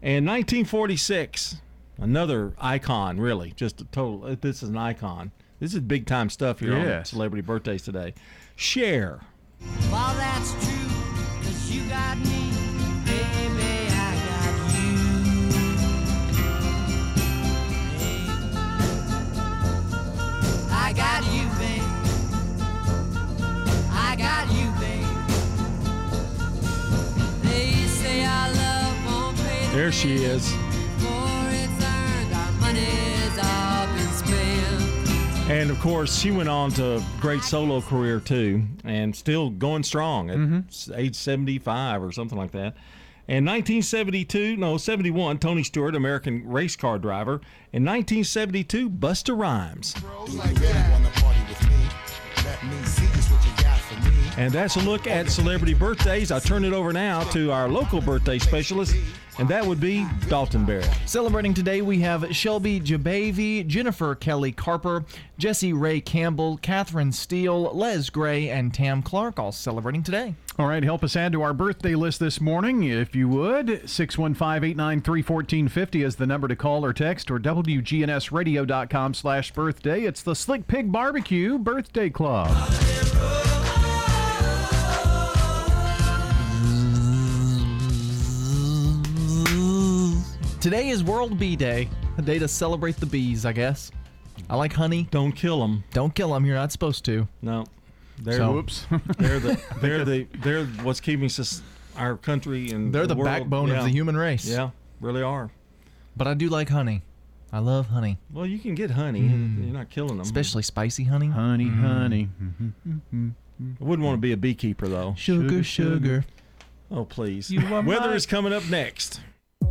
And nineteen forty-six, another icon, really. Just a total. This is an icon. This is big time stuff here yes. on Celebrity Birthdays today. Cher. Well, that's true, 'cause you got me. I got you, babe. I got you, babe. They say our love won't pay. There she is. For it's earned, our money's all been spent. And of course, she went on to a great solo career too, and still going strong at mm-hmm. age seventy-five or something like that. And nineteen seventy-two, no, seventy-one, Tony Stewart, American race car driver. In nineteen seventy-two, Busta Rhymes. And that's a look at celebrity birthdays. I turn it over now to our local birthday specialist, and that would be Dalton Barrett. Celebrating today, we have Shelby Jabavy, Jennifer Kelly Carper, Jesse Ray Campbell, Catherine Steele, Les Gray, and Tam Clark, all celebrating today. All right, help us add to our birthday list this morning, if you would. six one five, eight nine three, one four five zero is the number to call or text, or WGNSradio.com slash birthday. It's the Slick Pig Barbecue Birthday Club. Today is World Bee Day, a day to celebrate the bees, I guess. I like honey. Don't kill them. Don't kill them. You're not supposed to. No. They're so, whoops. they're the they're the they're what's keeping us, our country, and they're the, the world. backbone yeah. of the human race. Yeah, really are. But I do like honey. I love honey. Well, you can get honey. Mm. You're not killing them, especially spicy honey. Honey, mm. honey. Mm-hmm. Mm-hmm. I wouldn't want to be a beekeeper though. Sugar, sugar. sugar. Oh please. You want Weather my... is coming up next.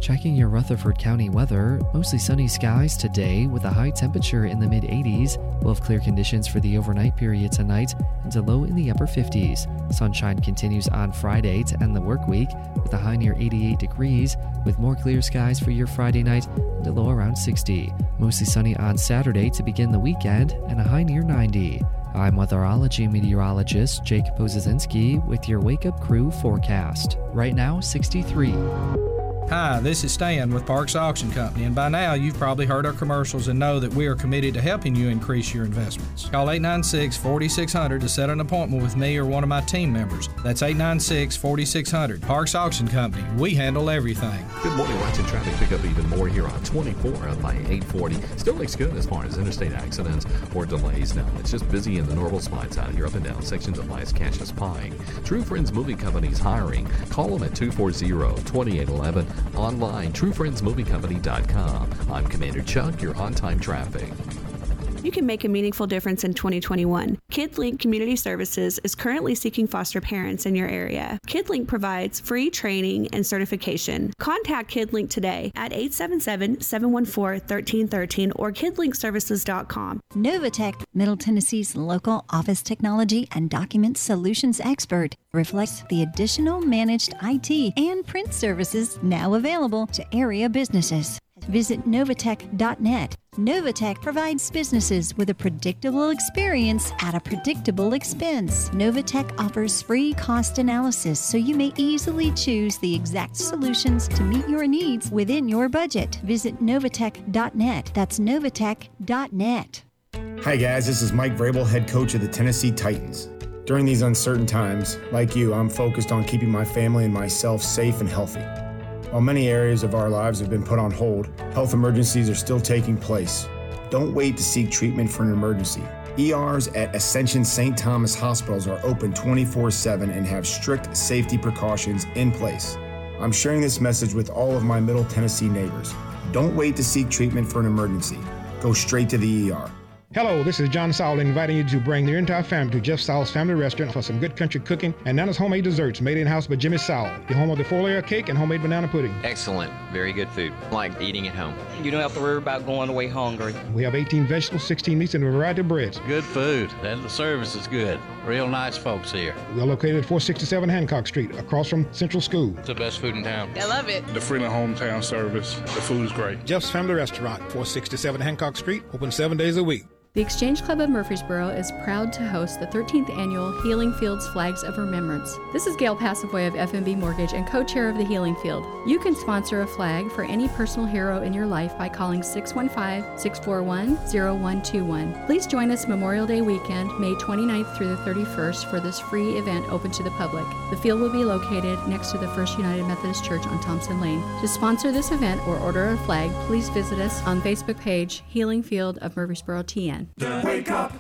Checking your Rutherford County weather, mostly sunny skies today with a high temperature in the mid-eighties. We'll have clear conditions for the overnight period tonight and a low in the upper fifties. Sunshine continues on Friday to end the work week with a high near eighty-eight degrees with more clear skies for your Friday night and a low around sixty. Mostly sunny on Saturday to begin the weekend and a high near ninety. I'm weatherology meteorologist Jake Pozesinski with your Wake Up Crew forecast. Right now, sixty-three. Hi, this is Stan with Parks Auction Company, and by now you've probably heard our commercials and know that we are committed to helping you increase your investments. Call eight nine six, four six zero zero to set an appointment with me or one of my team members. That's eight nine six, four six zero zero. Parks Auction Company. We handle everything. Good morning. Watching traffic pick up even more here on twenty-four out by eight forty. Still looks good as far as interstate accidents or delays now. It's just busy in the normal spots out here up and down sections of Las Casas Pine. True Friends Movie Company's hiring. Call them at two four zero, two eight one one. Online, true friends movie company dot com. I'm Commander Chuck, your on-time traffic. You can make a meaningful difference in twenty twenty-one. KidLink Community Services is currently seeking foster parents in your area. KidLink provides free training and certification. Contact KidLink today at eight seven seven, seven one four, one three one three or kid link services dot com. Novatech, Middle Tennessee's local office technology and document solutions expert, reflects the additional managed I T and print services now available to area businesses. Visit novatech dot net. Novatech provides businesses with a predictable experience at a predictable expense. Novatech offers free cost analysis so you may easily choose the exact solutions to meet your needs within your budget. Visit novatech dot net. That's novatech dot net. Hi guys, this is Mike Vrabel, head coach of the Tennessee Titans. During these uncertain times, like you, I'm focused on keeping my family and myself safe and healthy. While many areas of our lives have been put on hold, health emergencies are still taking place. Don't wait to seek treatment for an emergency. E Rs at Ascension Saint Thomas Hospitals are open twenty-four seven and have strict safety precautions in place. I'm sharing this message with all of my Middle Tennessee neighbors. Don't wait to seek treatment for an emergency. Go straight to the E R. Hello, this is John Saul inviting you to bring your entire family to Jeff Saul's Family Restaurant for some good country cooking and Nana's homemade desserts made in-house by Jimmy Saul, the home of the four-layer cake and homemade banana pudding. Excellent. Very good food. Like eating at home. You don't have to worry about going away hungry. We have eighteen vegetables, sixteen meats, and a variety of breads. Good food. And the service is good. Real nice folks here. We're located at four sixty-seven Hancock Street, across from Central School. It's the best food in town. I love it. The friendly hometown service. The food is great. Jeff's Family Restaurant, four sixty-seven Hancock Street, open seven days a week. The Exchange Club of Murfreesboro is proud to host the thirteenth Annual Healing Fields Flags of Remembrance. This is Gail Passavoy of F M B Mortgage and co-chair of the Healing Field. You can sponsor a flag for any personal hero in your life by calling six one five, six four one, zero one two one. Please join us Memorial Day weekend, May twenty-ninth through the thirty-first, for this free event open to the public. The field will be located next to the First United Methodist Church on Thompson Lane. To sponsor this event or order a flag, please visit us on Facebook page, Healing Field of Murfreesboro T N. The Wake Up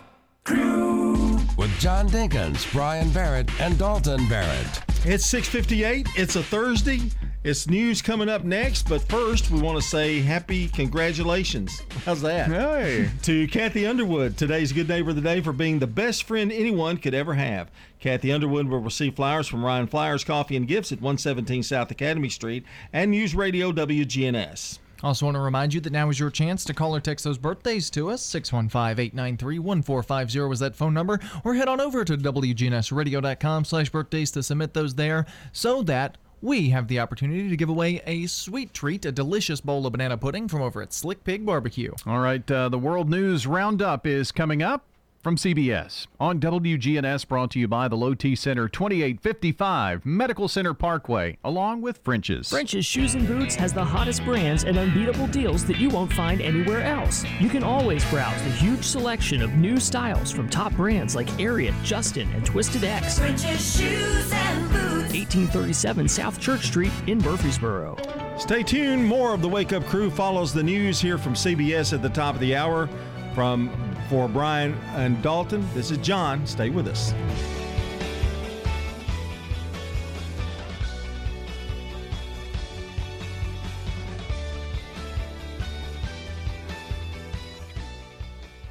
Crew with John Dinkins, Brian Barrett, and Dalton Barrett. It's six fifty-eight. It's a Thursday. It's news coming up next, but first we want to say happy congratulations. How's that? Hey. To Kathy Underwood, today's Good Neighbor of the Day, for being the best friend anyone could ever have. Kathy Underwood will receive flowers from Ryan Flyers Coffee and Gifts at one seventeen South Academy Street and News Radio W G N S. Also want to remind you that now is your chance to call or text those birthdays to us. six one five, eight nine three, one four five zero is that phone number. Or head on over to W G N S radio dot com slash birthdays to submit those there so that we have the opportunity to give away a sweet treat, a delicious bowl of banana pudding from over at Slick Pig Barbecue. All right, uh, the World News Roundup is coming up from C B S on W G N S, brought to you by the Low T Center, twenty-eight fifty-five Medical Center Parkway, along with French's. French's Shoes and Boots has the hottest brands and unbeatable deals that you won't find anywhere else. You can always browse the huge selection of new styles from top brands like Ariat, Justin, and Twisted X. French's Shoes and Boots, eighteen thirty-seven South Church Street in Murfreesboro. Stay tuned. More of the Wake Up Crew follows the news here from C B S at the top of the hour. From for Brian and Dalton, this is John. Stay with us.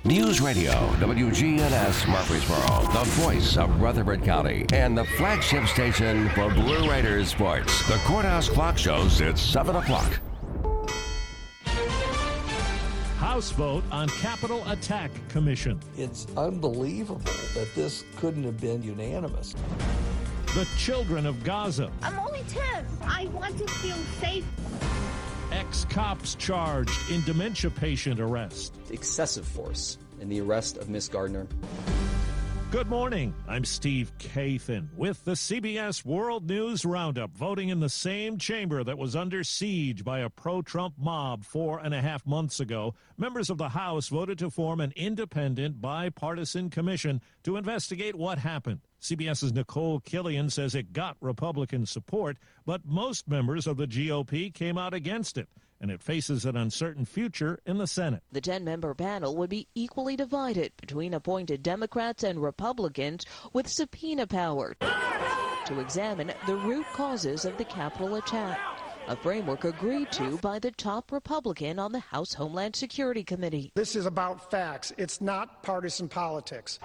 News Radio, W G N S Murfreesboro, the voice of Rutherford County, and the flagship station for Blue Raiders sports. The Courthouse Clock shows it's seven o'clock. House vote on Capitol Attack Commission. It's unbelievable that this couldn't have been unanimous. The children of Gaza. I'm only ten. I want to feel safe. Ex-cops charged in dementia patient arrest. Excessive force in the arrest of Miss Gardner. Good morning. I'm Steve Kathan with the C B S World News Roundup. Voting in the same chamber that was under siege by a pro-Trump mob four and a half months ago, members of the House voted to form an independent bipartisan commission to investigate what happened. CBS's Nicole Killian says it got Republican support, but most members of the G O P came out against it, and it faces an uncertain future in the Senate. The ten-member panel would be equally divided between appointed Democrats and Republicans with subpoena power to examine the root causes of the Capitol attack, a framework agreed to by the top Republican on the House Homeland Security Committee. This is about facts. It's not partisan politics.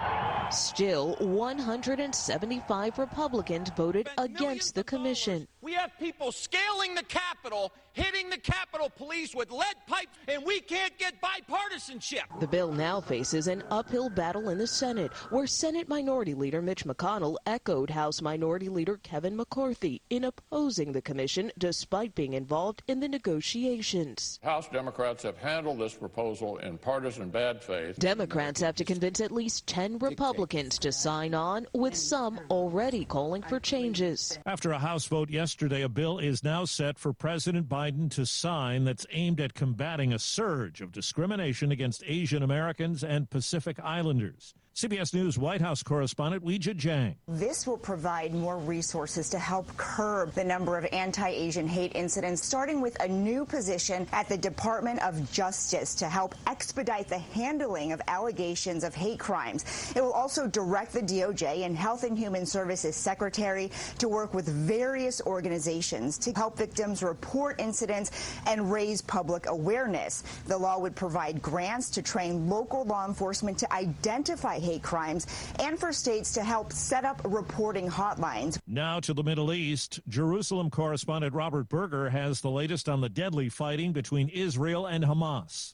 Still, one hundred seventy-five Republicans voted against the commission. We have people scaling the Capitol, hitting the Capitol police with lead pipes, and we can't get bipartisanship. The bill now faces an uphill battle in the Senate, where Senate Minority Leader Mitch McConnell echoed House Minority Leader Kevin McCarthy in opposing the commission despite being involved in the negotiations. House Democrats have handled this proposal in partisan bad faith. Democrats have to convince at least ten Republicans to sign on, with some already calling for changes. After a House vote yesterday, a bill is now set for President Biden to sign that's aimed at combating a surge of discrimination against Asian Americans and Pacific Islanders. C B S News White House correspondent Weijia Jiang. This will provide more resources to help curb the number of anti-Asian hate incidents, starting with a new position at the Department of Justice to help expedite the handling of allegations of hate crimes. It will also direct the D O J and Health and Human Services Secretary to work with various organizations to help victims report incidents and raise public awareness. The law would provide grants to train local law enforcement to identify hate crimes and for states to help set up reporting hotlines. Now to the Middle East. Jerusalem correspondent Robert Berger has the latest on the deadly fighting between Israel and Hamas.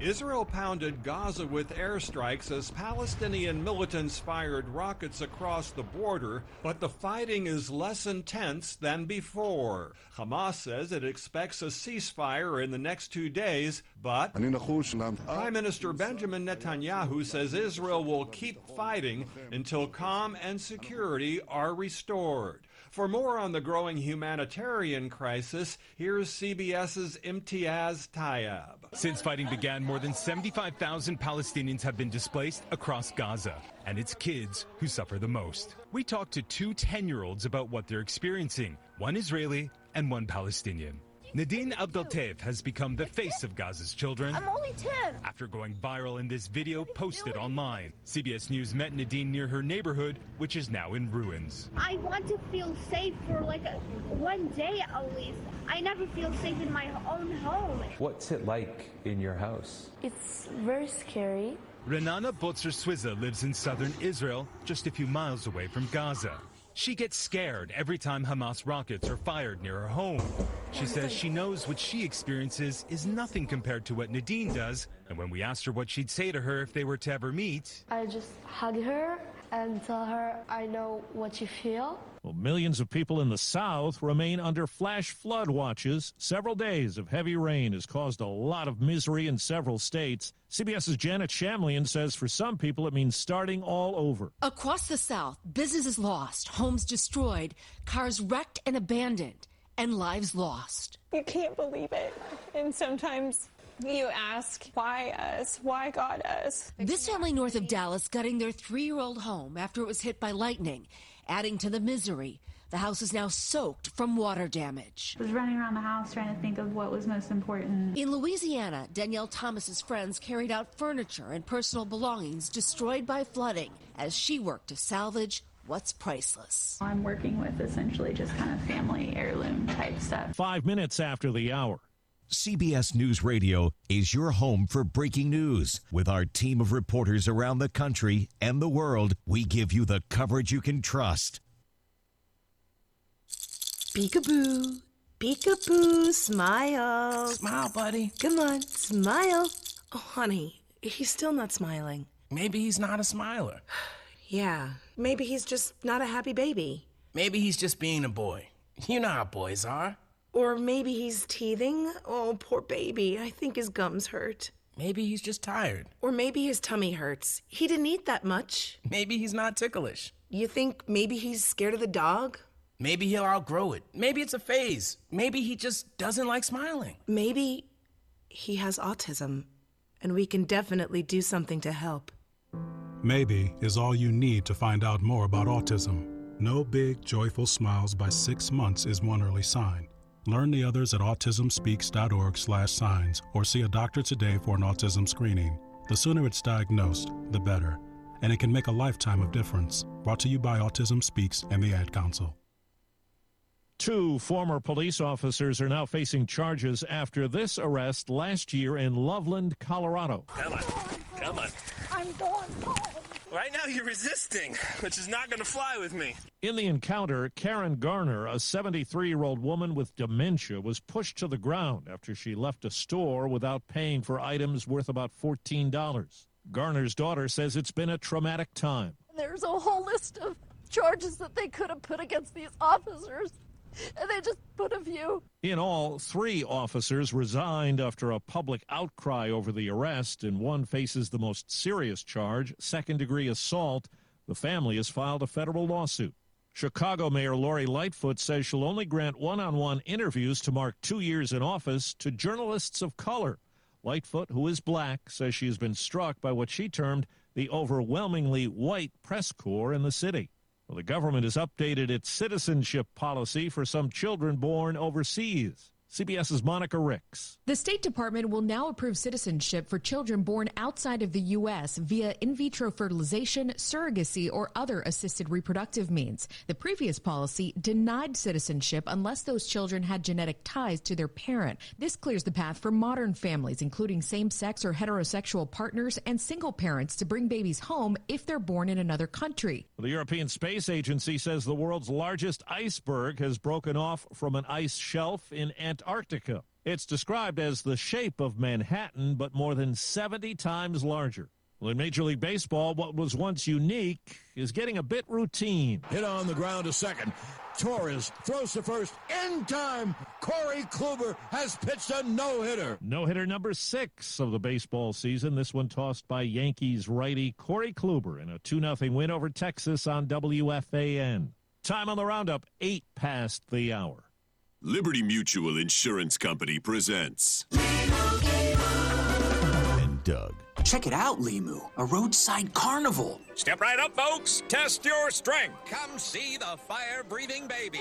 Israel pounded Gaza with airstrikes as Palestinian militants fired rockets across the border, but the fighting is less intense than before. Hamas says it expects a ceasefire in the next two days, but Prime Minister Benjamin Netanyahu says Israel will keep fighting until calm and security are restored. For more on the growing humanitarian crisis, here's C B S's Imtiaz Tayeb. Since fighting began, more than seventy-five thousand Palestinians have been displaced across Gaza, and it's kids who suffer the most. We talked to two ten-year-olds about what they're experiencing, one Israeli and one Palestinian. Nadine Abdeltaif has become the face of Gaza's children. I'm only ten. After going viral in this video posted online, C B S News met Nadine near her neighborhood, which is now in ruins. I want to feel safe for like a, one day at least. I never feel safe in my own home. What's it like in your house? It's very scary. Renana Botzer-Swiza lives in southern Israel, just a few miles away from Gaza. She gets scared every time Hamas rockets are fired near her home. She says she knows what she experiences is nothing compared to what Nadine does, and when we asked her what she'd say to her if they were to ever meet... I just hug her and tell her I know what you feel. Well, millions of people in the South remain under flash flood watches. Several days of heavy rain has caused a lot of misery in several states. CBS's Janet Shamlian says for some people it means starting all over. Across the South, businesses lost, homes destroyed, cars wrecked and abandoned, and lives lost. You can't believe it. And sometimes you ask, why us? Why God us? This family north of Dallas gutting their three-year-old home after it was hit by lightning, adding to the misery. The house is now soaked from water damage. I was running around the house trying to think of what was most important. In Louisiana, Danielle Thomas's friends carried out furniture and personal belongings destroyed by flooding as she worked to salvage what's priceless. I'm working with essentially just kind of family heirloom type stuff. Five minutes after the hour. C B S News Radio is your home for breaking news. With our team of reporters around the country and the world, we give you the coverage you can trust. Peekaboo, peekaboo, smile. Smile, buddy. Come on, smile. Oh, honey, he's still not smiling. Maybe he's not a smiler. Yeah, maybe he's just not a happy baby. Maybe he's just being a boy. You know how boys are. Or maybe he's teething. Oh, poor baby. I think his gums hurt. Maybe he's just tired. Or maybe his tummy hurts. He didn't eat that much. Maybe he's not ticklish. You think maybe he's scared of the dog? Maybe he'll outgrow it. Maybe it's a phase. Maybe he just doesn't like smiling. Maybe he has autism, and we can definitely do something to help. Maybe is all you need to find out more about autism. No big, joyful smiles by six months is one early sign. Learn the others at autism speaks dot org slash signs or see a doctor today for an autism screening. The sooner it's diagnosed, the better. And it can make a lifetime of difference. Brought to you by Autism Speaks and the Ad Council. Two former police officers are now facing charges after this arrest last year in Loveland, Colorado. Come on, come on. I'm going home. Right now you're resisting, which is not going to fly with me. In the encounter, Karen Garner, a seventy-three-year-old woman with dementia, was pushed to the ground after she left a store without paying for items worth about fourteen dollars. Garner's daughter says it's been a traumatic time. There's a whole list of charges that they could have put against these officers, and they just put a few. In all, three officers resigned after a public outcry over the arrest, and one faces the most serious charge, second-degree assault. The family has filed a federal lawsuit. Chicago Mayor Lori Lightfoot says she'll only grant one-on-one interviews to mark two years in office to journalists of color. Lightfoot, who is black, says she has been struck by what she termed the overwhelmingly white press corps in the city. Well, the government has updated its citizenship policy for some children born overseas. CBS's Monica Ricks. The State Department will now approve citizenship for children born outside of the U S via in vitro fertilization, surrogacy, or other assisted reproductive means. The previous policy denied citizenship unless those children had genetic ties to their parent. This clears the path for modern families, including same-sex or heterosexual partners and single parents, to bring babies home if they're born in another country. Well, the European Space Agency says the world's largest iceberg has broken off from an ice shelf in Antarctica. Antarctica. It's described as the shape of Manhattan, but more than seventy times larger. Well, in Major League Baseball, what was once unique is getting a bit routine. Hit on the ground to second. Torres throws to first in time. Corey Kluber has pitched a no-hitter. No-hitter number six of the baseball season. This one tossed by Yankees righty Corey Kluber in a two nothing win over Texas on W F A N. Time on the roundup, eight past the hour. Liberty Mutual Insurance Company presents Limu, Limu. And Doug. Check it out, Limu, a roadside carnival. Step right up, folks. Test your strength. Come see the fire-breathing baby.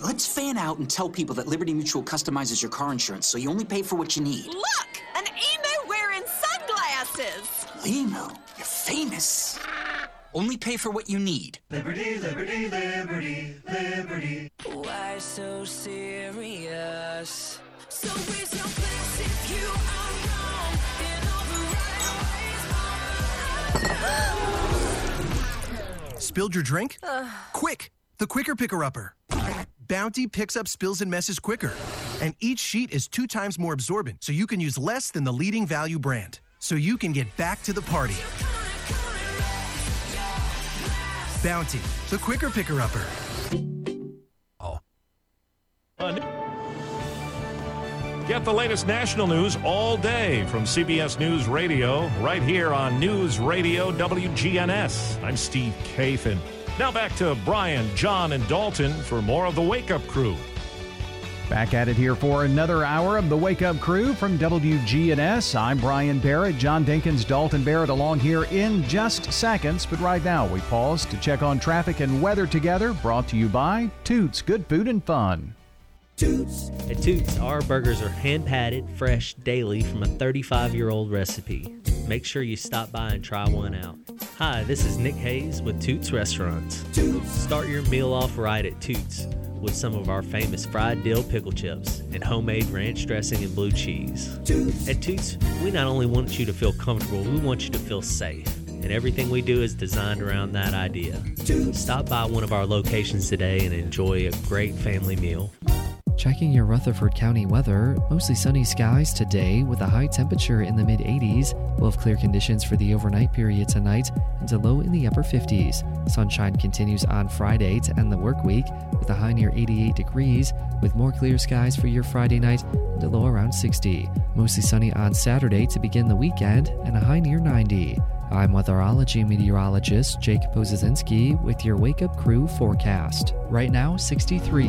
Let's fan out and tell people that Liberty Mutual customizes your car insurance so you only pay for what you need. Look, an emu wearing sunglasses. Limu, you're famous. Only pay for what you need. Liberty, liberty, liberty, liberty. Why so serious? So raise your glass if you are wrong in all the right ways. Spilled your drink? Uh. Quick! The Quicker Picker Upper. Bounty picks up spills and messes quicker. And each sheet is two times more absorbent, so you can use less than the leading value brand. So you can get back to the party. Bounty, the Quicker Picker Upper. Oh. Get the latest national news all day from C B S News Radio right here on News Radio W G N S. I'm Steve Kathan. Now back to Brian, John, and Dalton for more of the Wake Up Crew. Back at it here for another hour of the Wake Up Crew from W G N S. I'm Brian Barrett, John Dinkins, Dalton Barrett along here in just seconds. But right now, we pause to check on traffic and weather together. Brought to you by Toots, good food and fun. Toots. At Toots, our burgers are hand-patted, fresh, daily from a thirty-five-year-old recipe. Make sure you stop by and try one out. Hi, this is Nick Hayes with Toots Restaurants. Toots. Start your meal off right at Toots with some of our famous fried dill pickle chips and homemade ranch dressing and blue cheese. Toots. At Toots, we not only want you to feel comfortable, we want you to feel safe. And everything we do is designed around that idea. Toots. Stop by one of our locations today and enjoy a great family meal. Checking your Rutherford County weather, mostly sunny skies today with a high temperature in the mid eighties. We'll have clear conditions for the overnight period tonight and a low in the upper fifties. Sunshine continues on Friday to end the work week with a high near eighty-eight degrees. with more clear skies for your Friday night and a low around sixty. Mostly sunny on Saturday to begin the weekend and a high near ninety. I'm weatherology meteorologist Jake Pozesinski with your Wake Up Crew forecast. Right now, sixty-three.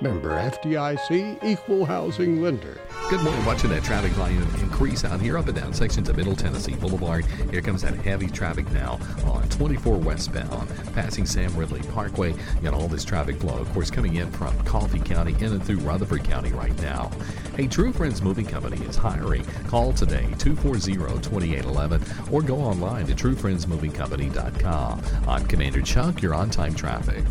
Member F D I C, equal housing lender. Good morning. Watching that traffic volume increase out here up and down sections of Middle Tennessee Boulevard. Here comes that heavy traffic now on twenty-four westbound, passing Sam Ridley Parkway. You got all this traffic flow, of course, coming in from Coffee County in and through Rutherford County right now. Hey, True Friends Moving Company is hiring. Call today, two four zero, two eight one one, or go online to true friends moving company dot com. I'm Commander Chuck, your on-time traffic.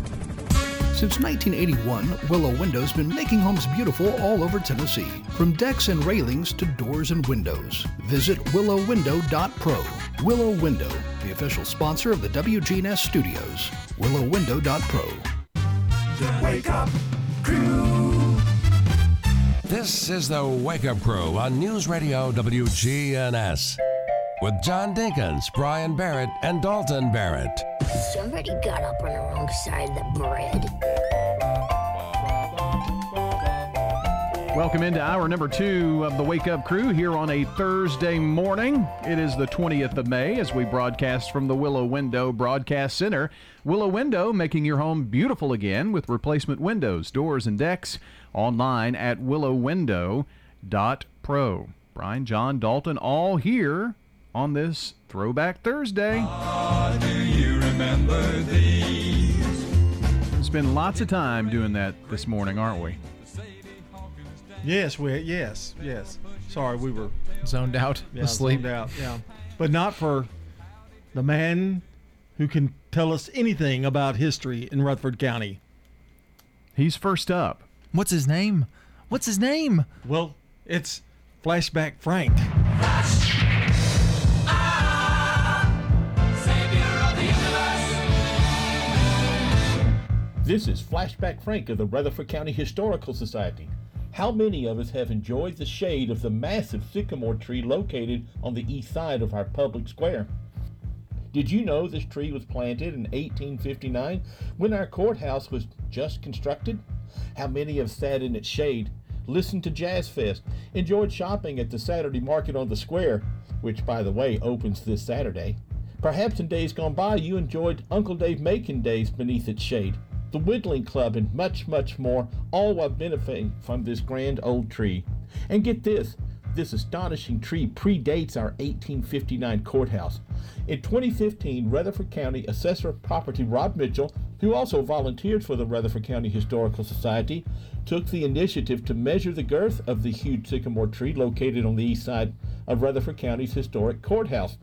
Since nineteen eighty-one, Willow Window's been making homes beautiful all over Tennessee, from decks and railings to doors and windows. Visit willow window dot pro. Willow Window, the official sponsor of the W G N S studios. willow window dot pro. The Wake Up Crew. This is the Wake Up Crew on News Radio W G N S with John Dinkins, Brian Barrett, and Dalton Barrett. Somebody got up on the wrong side of the bread. Welcome into hour number two of the Wake Up Crew here on a Thursday morning. It is the twentieth of May as we broadcast from the Willow Window Broadcast Center. Willow Window, making your home beautiful again with replacement windows, doors, and decks. Online at willow window dot pro. Brian, John, Dalton, all here on this Throwback Thursday. Oh, do you remember these? Spend lots of time doing that this morning, aren't we? Yes, we yes, yes. Sorry, we were zoned out, yeah, asleep. Zoned out, yeah. But not for the man who can tell us anything about history in Rutherford County. He's first up. What's his name? What's his name? Well, it's Flashback Frank. This is Flashback Frank of the Rutherford County Historical Society. How many of us have enjoyed the shade of the massive sycamore tree located on the east side of our public square? Did you know this tree was planted in eighteen fifty-nine when our courthouse was just constructed? How many have sat in its shade, listened to Jazz Fest, enjoyed shopping at the Saturday market on the square, which, by the way, opens this Saturday? Perhaps in days gone by you enjoyed Uncle Dave Macon days beneath its shade, the Whittling Club, and much, much more, all while benefiting from this grand old tree. And get this, this astonishing tree predates our eighteen fifty-nine courthouse. In twenty fifteen, Rutherford County Assessor of Property Rob Mitchell, who also volunteered for the Rutherford County Historical Society, took the initiative to measure the girth of the huge sycamore tree located on the east side of Rutherford County's historic courthouse.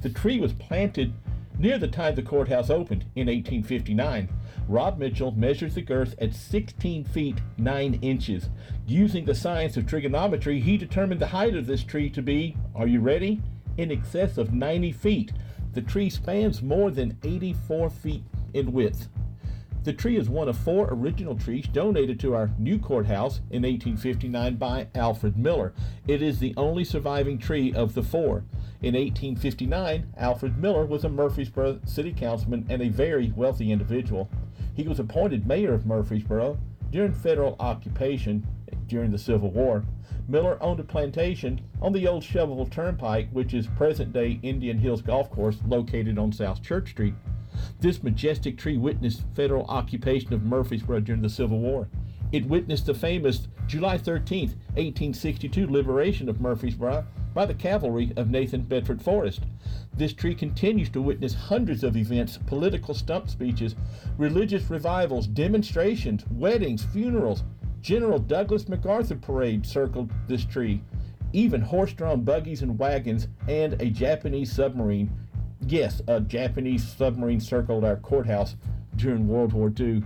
The tree was planted near the time the courthouse opened in eighteen fifty-nine. Rob Mitchell measures the girth at sixteen feet nine inches. Using the science of trigonometry, he determined the height of this tree to be, are you ready, in excess of ninety feet. The tree spans more than eighty-four feet in width. The tree is one of four original trees donated to our new courthouse in eighteen fifty-nine by Alfred Miller. It is the only surviving tree of the four. In eighteen fifty-nine, Alfred Miller was a Murfreesboro city councilman and a very wealthy individual. He was appointed mayor of Murfreesboro during federal occupation during the Civil War. Miller owned a plantation on the old Shovel Turnpike, which is present-day Indian Hills Golf Course, located on South Church Street. This majestic tree witnessed federal occupation of Murfreesboro during the Civil War. It witnessed the famous July thirteenth, eighteen sixty-two liberation of Murfreesboro by the cavalry of Nathan Bedford Forrest. This tree continues to witness hundreds of events, political stump speeches, religious revivals, demonstrations, weddings, funerals. General Douglas MacArthur Parade circled this tree, even horse-drawn buggies and wagons, and a Japanese submarine. Yes, a Japanese submarine circled our courthouse during World War Two.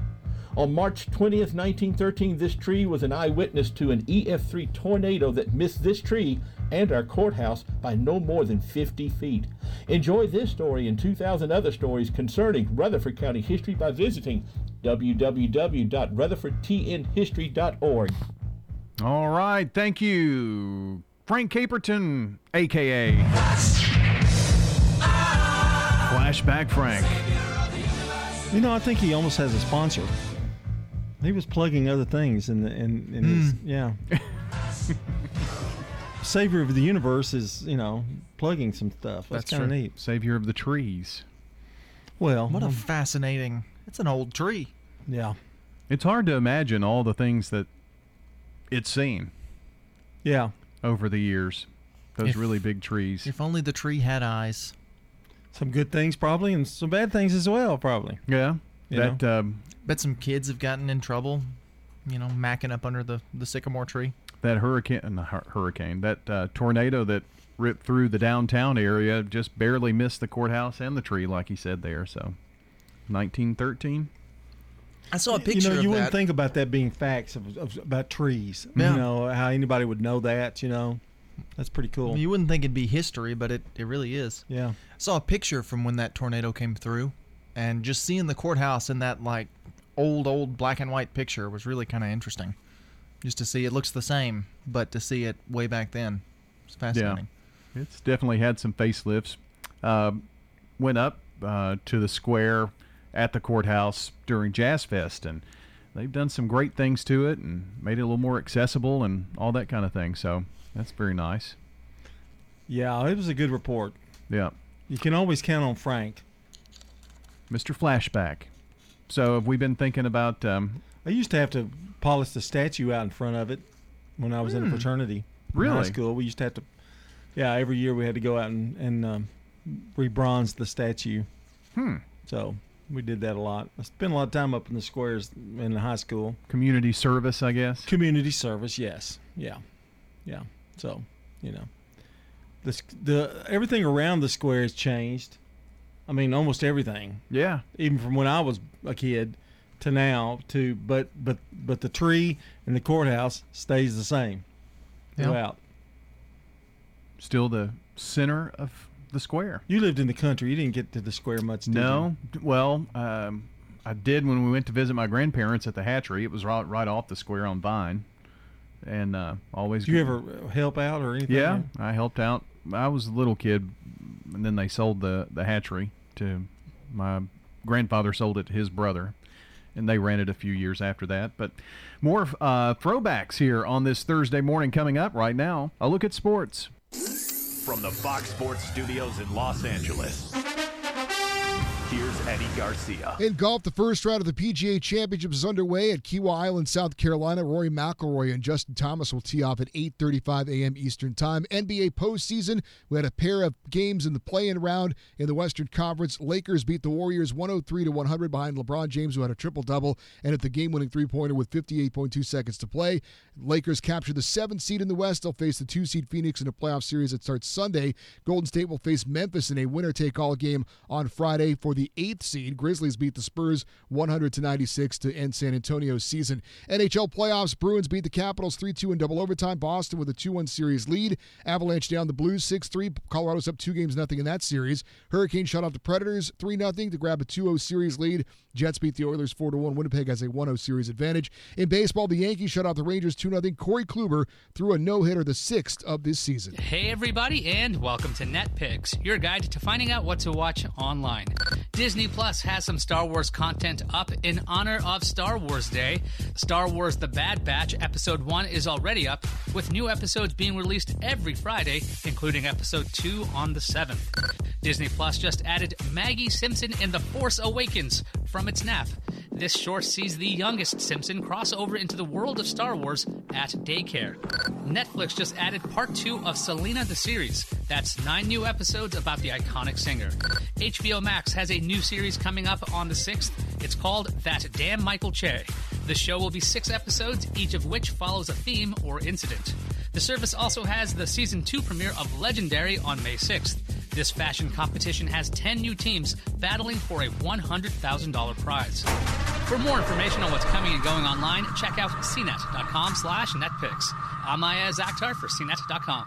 On March twentieth, nineteen thirteen, this tree was an eyewitness to an E F three tornado that missed this tree and our courthouse by no more than fifty feet. Enjoy this story and two thousand other stories concerning Rutherford County history by visiting w w w dot rutherford t n history dot org. All right. Thank you, Frank Caperton, a k a. Flashback Frank. You know, I think he almost has a sponsor. He was plugging other things in the in, in mm. his, yeah. Savior of the universe is, you know, plugging some stuff. That's, That's kind of neat. Savior of the trees. Well, what um, a fascinating. It's an old tree. Yeah. It's hard to imagine all the things that it's seen. Yeah. Over the years. Those if, really big trees. If only the tree had eyes. Some good things probably and some bad things as well probably. Yeah. You that um, bet some kids have gotten in trouble, you know, macking up under the, the sycamore tree. That hurricane, hurricane, that uh, tornado that ripped through the downtown area just barely missed the courthouse and the tree, like he said there. So, nineteen thirteen. I saw a picture. You know, you of wouldn't that. think about that being facts of, of, about trees. Yeah. You know how anybody would know that. You know, that's pretty cool. I mean, you wouldn't think it'd be history, but it, it really is. Yeah. I saw a picture from when that tornado came through, and just seeing the courthouse in that like old old black and white picture was really kind of interesting. Just to see it looks the same, but to see it way back then, it's fascinating. Yeah. It's definitely had some facelifts. Uh, went up uh, to the square at the courthouse during Jazz Fest, and they've done some great things to it and made it a little more accessible and all that kind of thing. So that's very nice. Yeah, it was a good report. Yeah. You can always count on Frank. Mister Flashback. So have we been thinking about... Um, I used to have to polish the statue out in front of it when I was mm. in a fraternity. Really? In high school. We used to have to, yeah, every year we had to go out and, and um, re-bronze the statue. Hmm. So we did that a lot. I spent a lot of time up in the squares in the high school. Community service, I guess? Community service, yes. Yeah. Yeah. So, you know. The, the everything around the square has changed. I mean, almost everything. Yeah. Even from when I was a kid. To now, to but but but the tree and the courthouse stays the same throughout. Yep. Still the center of the square. You lived in the country. You didn't get to the square much, did no. you? No. Well, um, I did when we went to visit my grandparents at the hatchery. It was right, right off the square on Vine. And uh, always... Did you ever help out or anything? Yeah, I helped out. I was a little kid, and then they sold the, the hatchery to... My grandfather sold it to his brother. And they ran it a few years after that. But more uh, throwbacks here on this Thursday morning coming up right now. A look at sports. From the Fox Sports Studios in Los Angeles, here's Eddie Garcia. In golf, the first round of the P G A Championship is underway at Kiawah Island, South Carolina. Rory McIlroy and Justin Thomas will tee off at eight thirty-five a.m. Eastern Time. N B A postseason, we had a pair of games in the play-in round in the Western Conference. Lakers beat the Warriors one oh three to one hundred behind LeBron James, who had a triple-double, and at the game-winning three-pointer with fifty-eight point two seconds to play. Lakers capture the seventh seed in the West. They'll face the two-seed Phoenix in a playoff series that starts Sunday. Golden State will face Memphis in a winner-take-all game on Friday for the eighth seed. Grizzlies beat the Spurs one hundred to ninety-six to end San Antonio's season. N H L playoffs, Bruins beat the Capitals three two in double overtime. Boston with a two one series lead. Avalanche down the Blues six three. Colorado's up two games nothing in that series. Hurricanes shut off the Predators three nothing to grab a two oh series lead. Jets beat the Oilers four to one. Winnipeg has a one oh series advantage. In baseball, the Yankees shut out the Rangers two nothing. Corey Kluber threw a no-hitter, the sixth of this season. Hey everybody, and welcome to NetPicks, your guide to finding out what to watch online. Disney Plus has some Star Wars content up in honor of Star Wars Day. Star Wars The Bad Batch Episode one is already up, with new episodes being released every Friday, including Episode two on the seventh. Disney Plus just added Maggie Simpson in The Force Awakens from its nap. This short sees the youngest Simpson cross over into the world of Star Wars at daycare. Netflix just added part two of Selena the series. That's nine new episodes about the iconic singer. H B O Max has a new series coming up on the sixth. It's called That Damn Michael Che. The show will be six episodes, each of which follows a theme or incident. The service also has the season two premiere of Legendary on May sixth. This fashion competition has ten new teams battling for a one hundred thousand dollars prize. For more information on what's coming and going online, check out cnet.com slash netpicks. I'm Maya Zaktar for cnet dot com.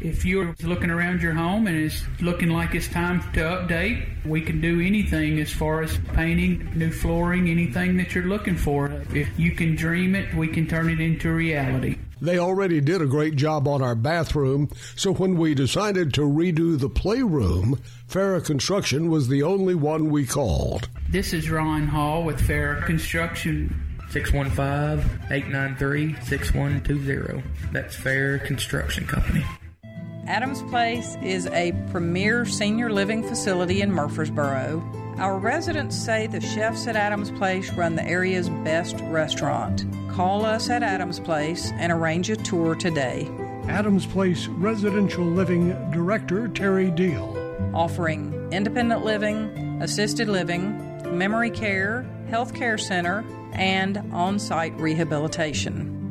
If you're looking around your home and it's looking like it's time to update, we can do anything as far as painting, new flooring, anything that you're looking for. If you can dream it, we can turn it into reality. They already did a great job on our bathroom, so when we decided to redo the playroom, Farrah Construction was the only one we called. This is Ron Hall with Farrah Construction. six one five, eight nine three, six one two zero. That's Farrah Construction Company. Adams Place is a premier senior living facility in Murfreesboro. Our residents say the chefs at Adams Place run the area's best restaurant. Call us at Adams Place and arrange a tour today. Adams Place Residential Living Director Terry Deal. Offering independent living, assisted living, memory care, health care center, and on-site rehabilitation.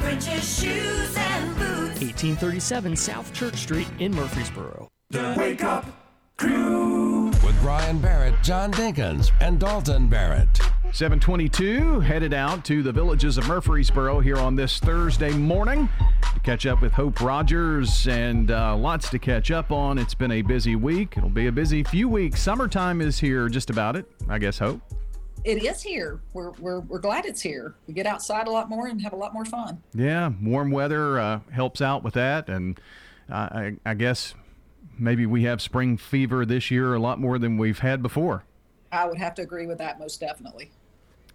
French's Shoes and Boots. eighteen thirty-seven South Church Street in Murfreesboro. The Wake Up Crew. With Brian Barrett, John Dinkins, and Dalton Barrett. seven twenty-two, headed out to the Villages of Murfreesboro here on this Thursday morning to catch up with Hope Rogers and uh, lots to catch up on. It's been a busy week. It'll be a busy few weeks. Summertime is here, just about it, I guess, Hope. It is here. We're, we're we're glad it's here. We get outside a lot more and have a lot more fun. Yeah, warm weather uh, helps out with that, and uh, I, I guess maybe we have spring fever this year a lot more than we've had before. I would have to agree with that most definitely.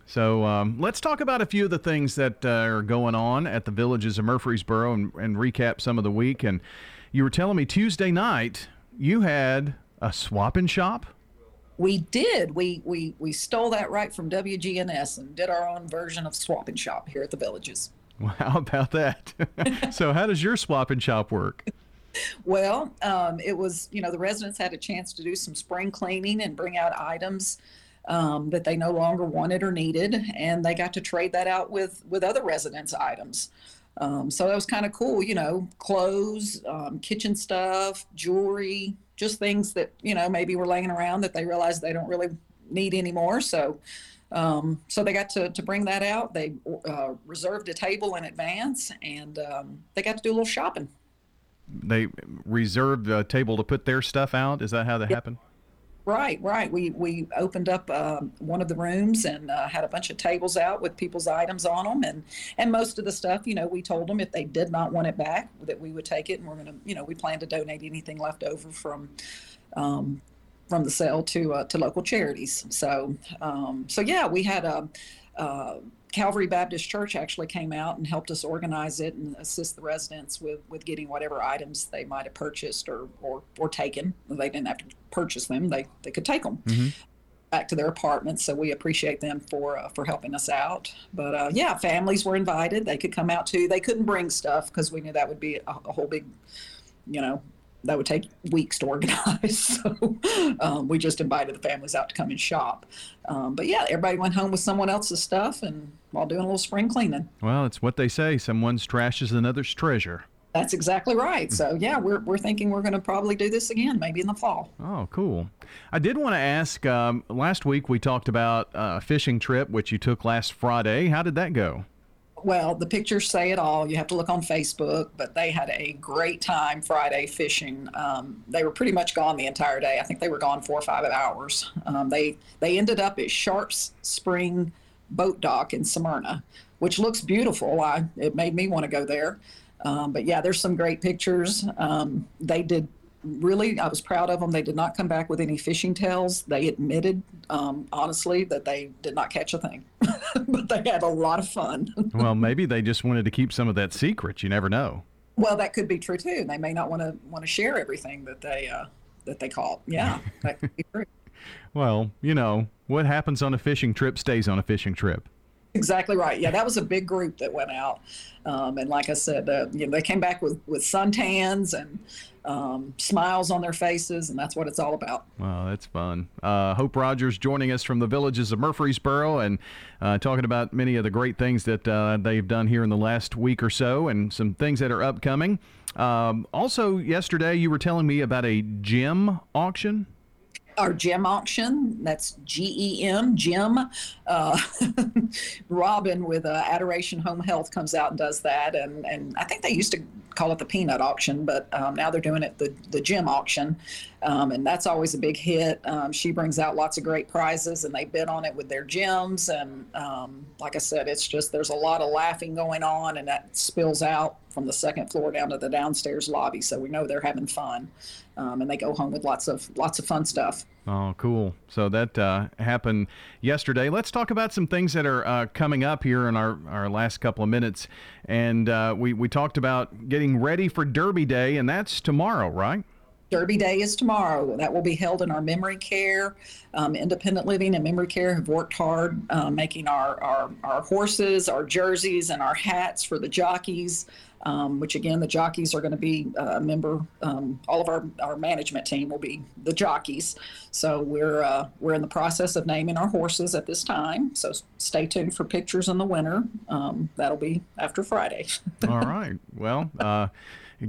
So um, let's talk about a few of the things that uh, are going on at the Villages of Murfreesboro and, and recap some of the week. And you were telling me Tuesday night you had a swap and shop. We did. We, we we stole that right from W G N S and did our own version of Swap and Shop here at the Villages. Well, how about that? So how does your Swap and Shop work? Well, um, it was, you know, the residents had a chance to do some spring cleaning and bring out items um, that they no longer wanted or needed. And they got to trade that out with, with other residents' items. Um, so that was kind of cool, you know, clothes, um, kitchen stuff, jewelry, just things that, you know, maybe were laying around that they realized they don't really need anymore. So um, so they got to, to bring that out. They uh, reserved a table in advance, and um, they got to do a little shopping. They reserved a table to put their stuff out? Is that how that yep. happened? Right, right. We we opened up um, one of the rooms and uh, had a bunch of tables out with people's items on them. And, and most of the stuff, you know, we told them if they did not want it back, that we would take it. And we're going to, you know, we plan to donate anything left over from um, from the sale to uh, to local charities. So, um, so yeah, we had a, a Calvary Baptist Church actually came out and helped us organize it and assist the residents with, with getting whatever items they might have purchased or, or, or taken. They didn't have to purchase them. They, they could take them mm-hmm. back to their apartments. So we appreciate them for uh, for helping us out. But, uh, yeah, families were invited. They could come out, too. They couldn't bring stuff because we knew that would be a, a whole big, you know, that would take weeks to organize. So um, we just invited the families out to come and shop. Um, but, yeah, everybody went home with someone else's stuff and while doing a little spring cleaning. Well, it's what they say. Someone's trash is another's treasure. That's exactly right. So, yeah, we're we're thinking we're going to probably do this again, maybe in the fall. Oh, cool. I did want to ask, um, last week we talked about a fishing trip, which you took last Friday. How did that go? Well, the pictures say it all. You have to look on Facebook, but they had a great time Friday fishing. Um, they were pretty much gone the entire day. I think they were gone four or five hours. Um, they they ended up at Sharps Spring Boat Dock in Smyrna, which looks beautiful. I it made me want to go there. Um, but, yeah, there's some great pictures. Um, they did really, I was proud of them. They did not come back with any fishing tails. They admitted, um, honestly, that they did not catch a thing. But they had a lot of fun. Well, maybe they just wanted to keep some of that secret. You never know. Well, that could be true too. They may not want to want to share everything that they uh, that they caught. Yeah, that could be true. Well, you know, what happens on a fishing trip stays on a fishing trip. Exactly right. Yeah, that was a big group that went out, um, and like I said, uh, you know, they came back with with suntans and um, smiles on their faces, and that's what it's all about. Wow, that's fun. Uh, Hope Rogers joining us from the Villages of Murfreesboro and uh, talking about many of the great things that uh, they've done here in the last week or so, and some things that are upcoming. Um, also, yesterday you were telling me about a gem auction. Our gem auction, that's G E M, gem. Uh, Robin with uh, Adoration Home Health comes out and does that. And, and I think they used to call it the peanut auction, but um, now they're doing it the, the gem auction. Um, and that's always a big hit. Um, she brings out lots of great prizes, and they bid on it with their gems. And um, like I said, it's just there's a lot of laughing going on, and that spills out from the second floor down to the downstairs lobby. So we know they're having fun, um, and they go home with lots of lots of fun stuff. Oh, cool. So that uh, happened yesterday. Let's talk about some things that are uh, coming up here in our, our last couple of minutes. And uh, we, we talked about getting ready for Derby Day, and that's tomorrow, right? Derby Day is tomorrow. That will be held in our memory care. Um, independent Living and Memory Care have worked hard uh, making our, our, our horses, our jerseys, and our hats for the jockeys, um, which, again, the jockeys are going to be a member. Um, all of our, our management team will be the jockeys. So we're uh, we're in the process of naming our horses at this time. So stay tuned for pictures in the winter. Um, that'll be after Friday. All right. Well, uh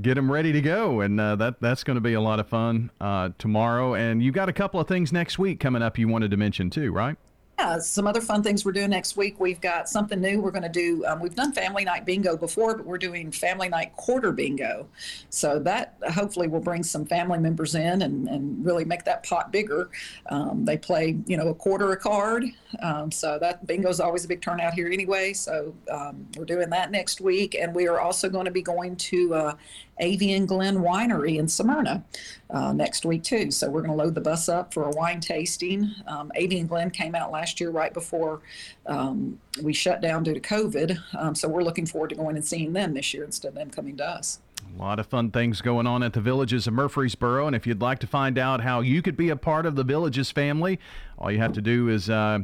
get them ready to go, and uh, that that's going to be a lot of fun uh, tomorrow. And you got a couple of things next week coming up you wanted to mention too, right? Yeah, some other fun things we're doing next week. We've got something new we're going to do. Um, we've done Family Night Bingo before, but we're doing Family Night Quarter Bingo. So that hopefully will bring some family members in and, and really make that pot bigger. Um, they play, you know, a quarter a card. Um, so that bingo is always a big turnout here anyway. So um, we're doing that next week. And we are also going to be going to uh, Avian Glen Winery in Smyrna uh, next week too. So we're going to load the bus up for a wine tasting. Um, Avian Glen came out last year right before um, we shut down due to COVID. Um, so we're looking forward to going and seeing them this year instead of them coming to us. A lot of fun things going on at the Villages of Murfreesboro. And if you'd like to find out how you could be a part of the Villages family, all you have to do is uh,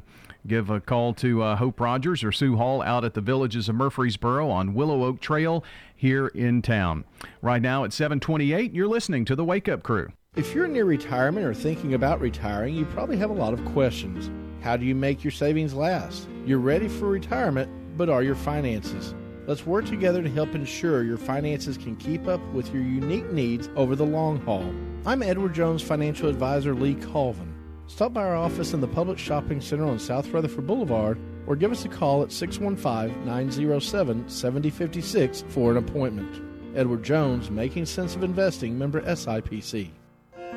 give a call to uh, Hope Rogers or Sue Hall out at the Villages of Murfreesboro on Willow Oak Trail here in town. Right now at seven twenty-eight, you're listening to The Wake Up Crew. If you're near retirement or thinking about retiring, you probably have a lot of questions. How do you make your savings last? You're ready for retirement, but are your finances? Let's work together to help ensure your finances can keep up with your unique needs over the long haul. I'm Edward Jones Financial Advisor Lee Colvin. Stop by our office in the Public Shopping Center on South Rutherford Boulevard or give us a call at six one five, nine zero seven, seven zero five six for an appointment. Edward Jones, Making Sense of Investing, member S I P C.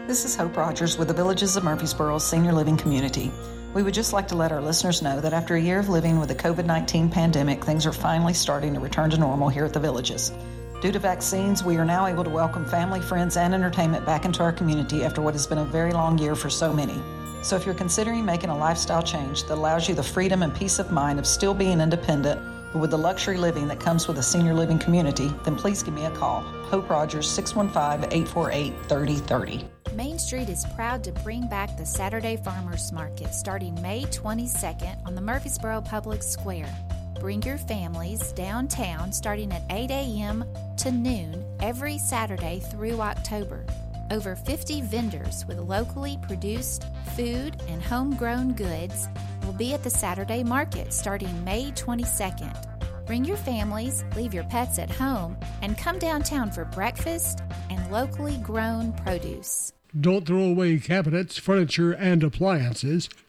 This is Hope Rogers with the Villages of Murfreesboro Senior Living Community. We would just like to let our listeners know that after a year of living with the COVID nineteen pandemic, things are finally starting to return to normal here at the Villages. Due to vaccines, we are now able to welcome family, friends, and entertainment back into our community after what has been a very long year for so many. So if you're considering making a lifestyle change that allows you the freedom and peace of mind of still being independent, but with the luxury living that comes with a senior living community, then please give me a call. Hope Rogers, six one five, eight four eight, three oh three oh. Main Street is proud to bring back the Saturday Farmers Market starting May twenty-second on the Murfreesboro Public Square. Bring your families downtown starting at eight a.m. to noon every Saturday through October. Over fifty vendors with locally produced food and homegrown goods will be at the Saturday Market starting May twenty-second. Bring your families, leave your pets at home, and come downtown for breakfast and locally grown produce. Don't throw away cabinets, furniture, and appliances.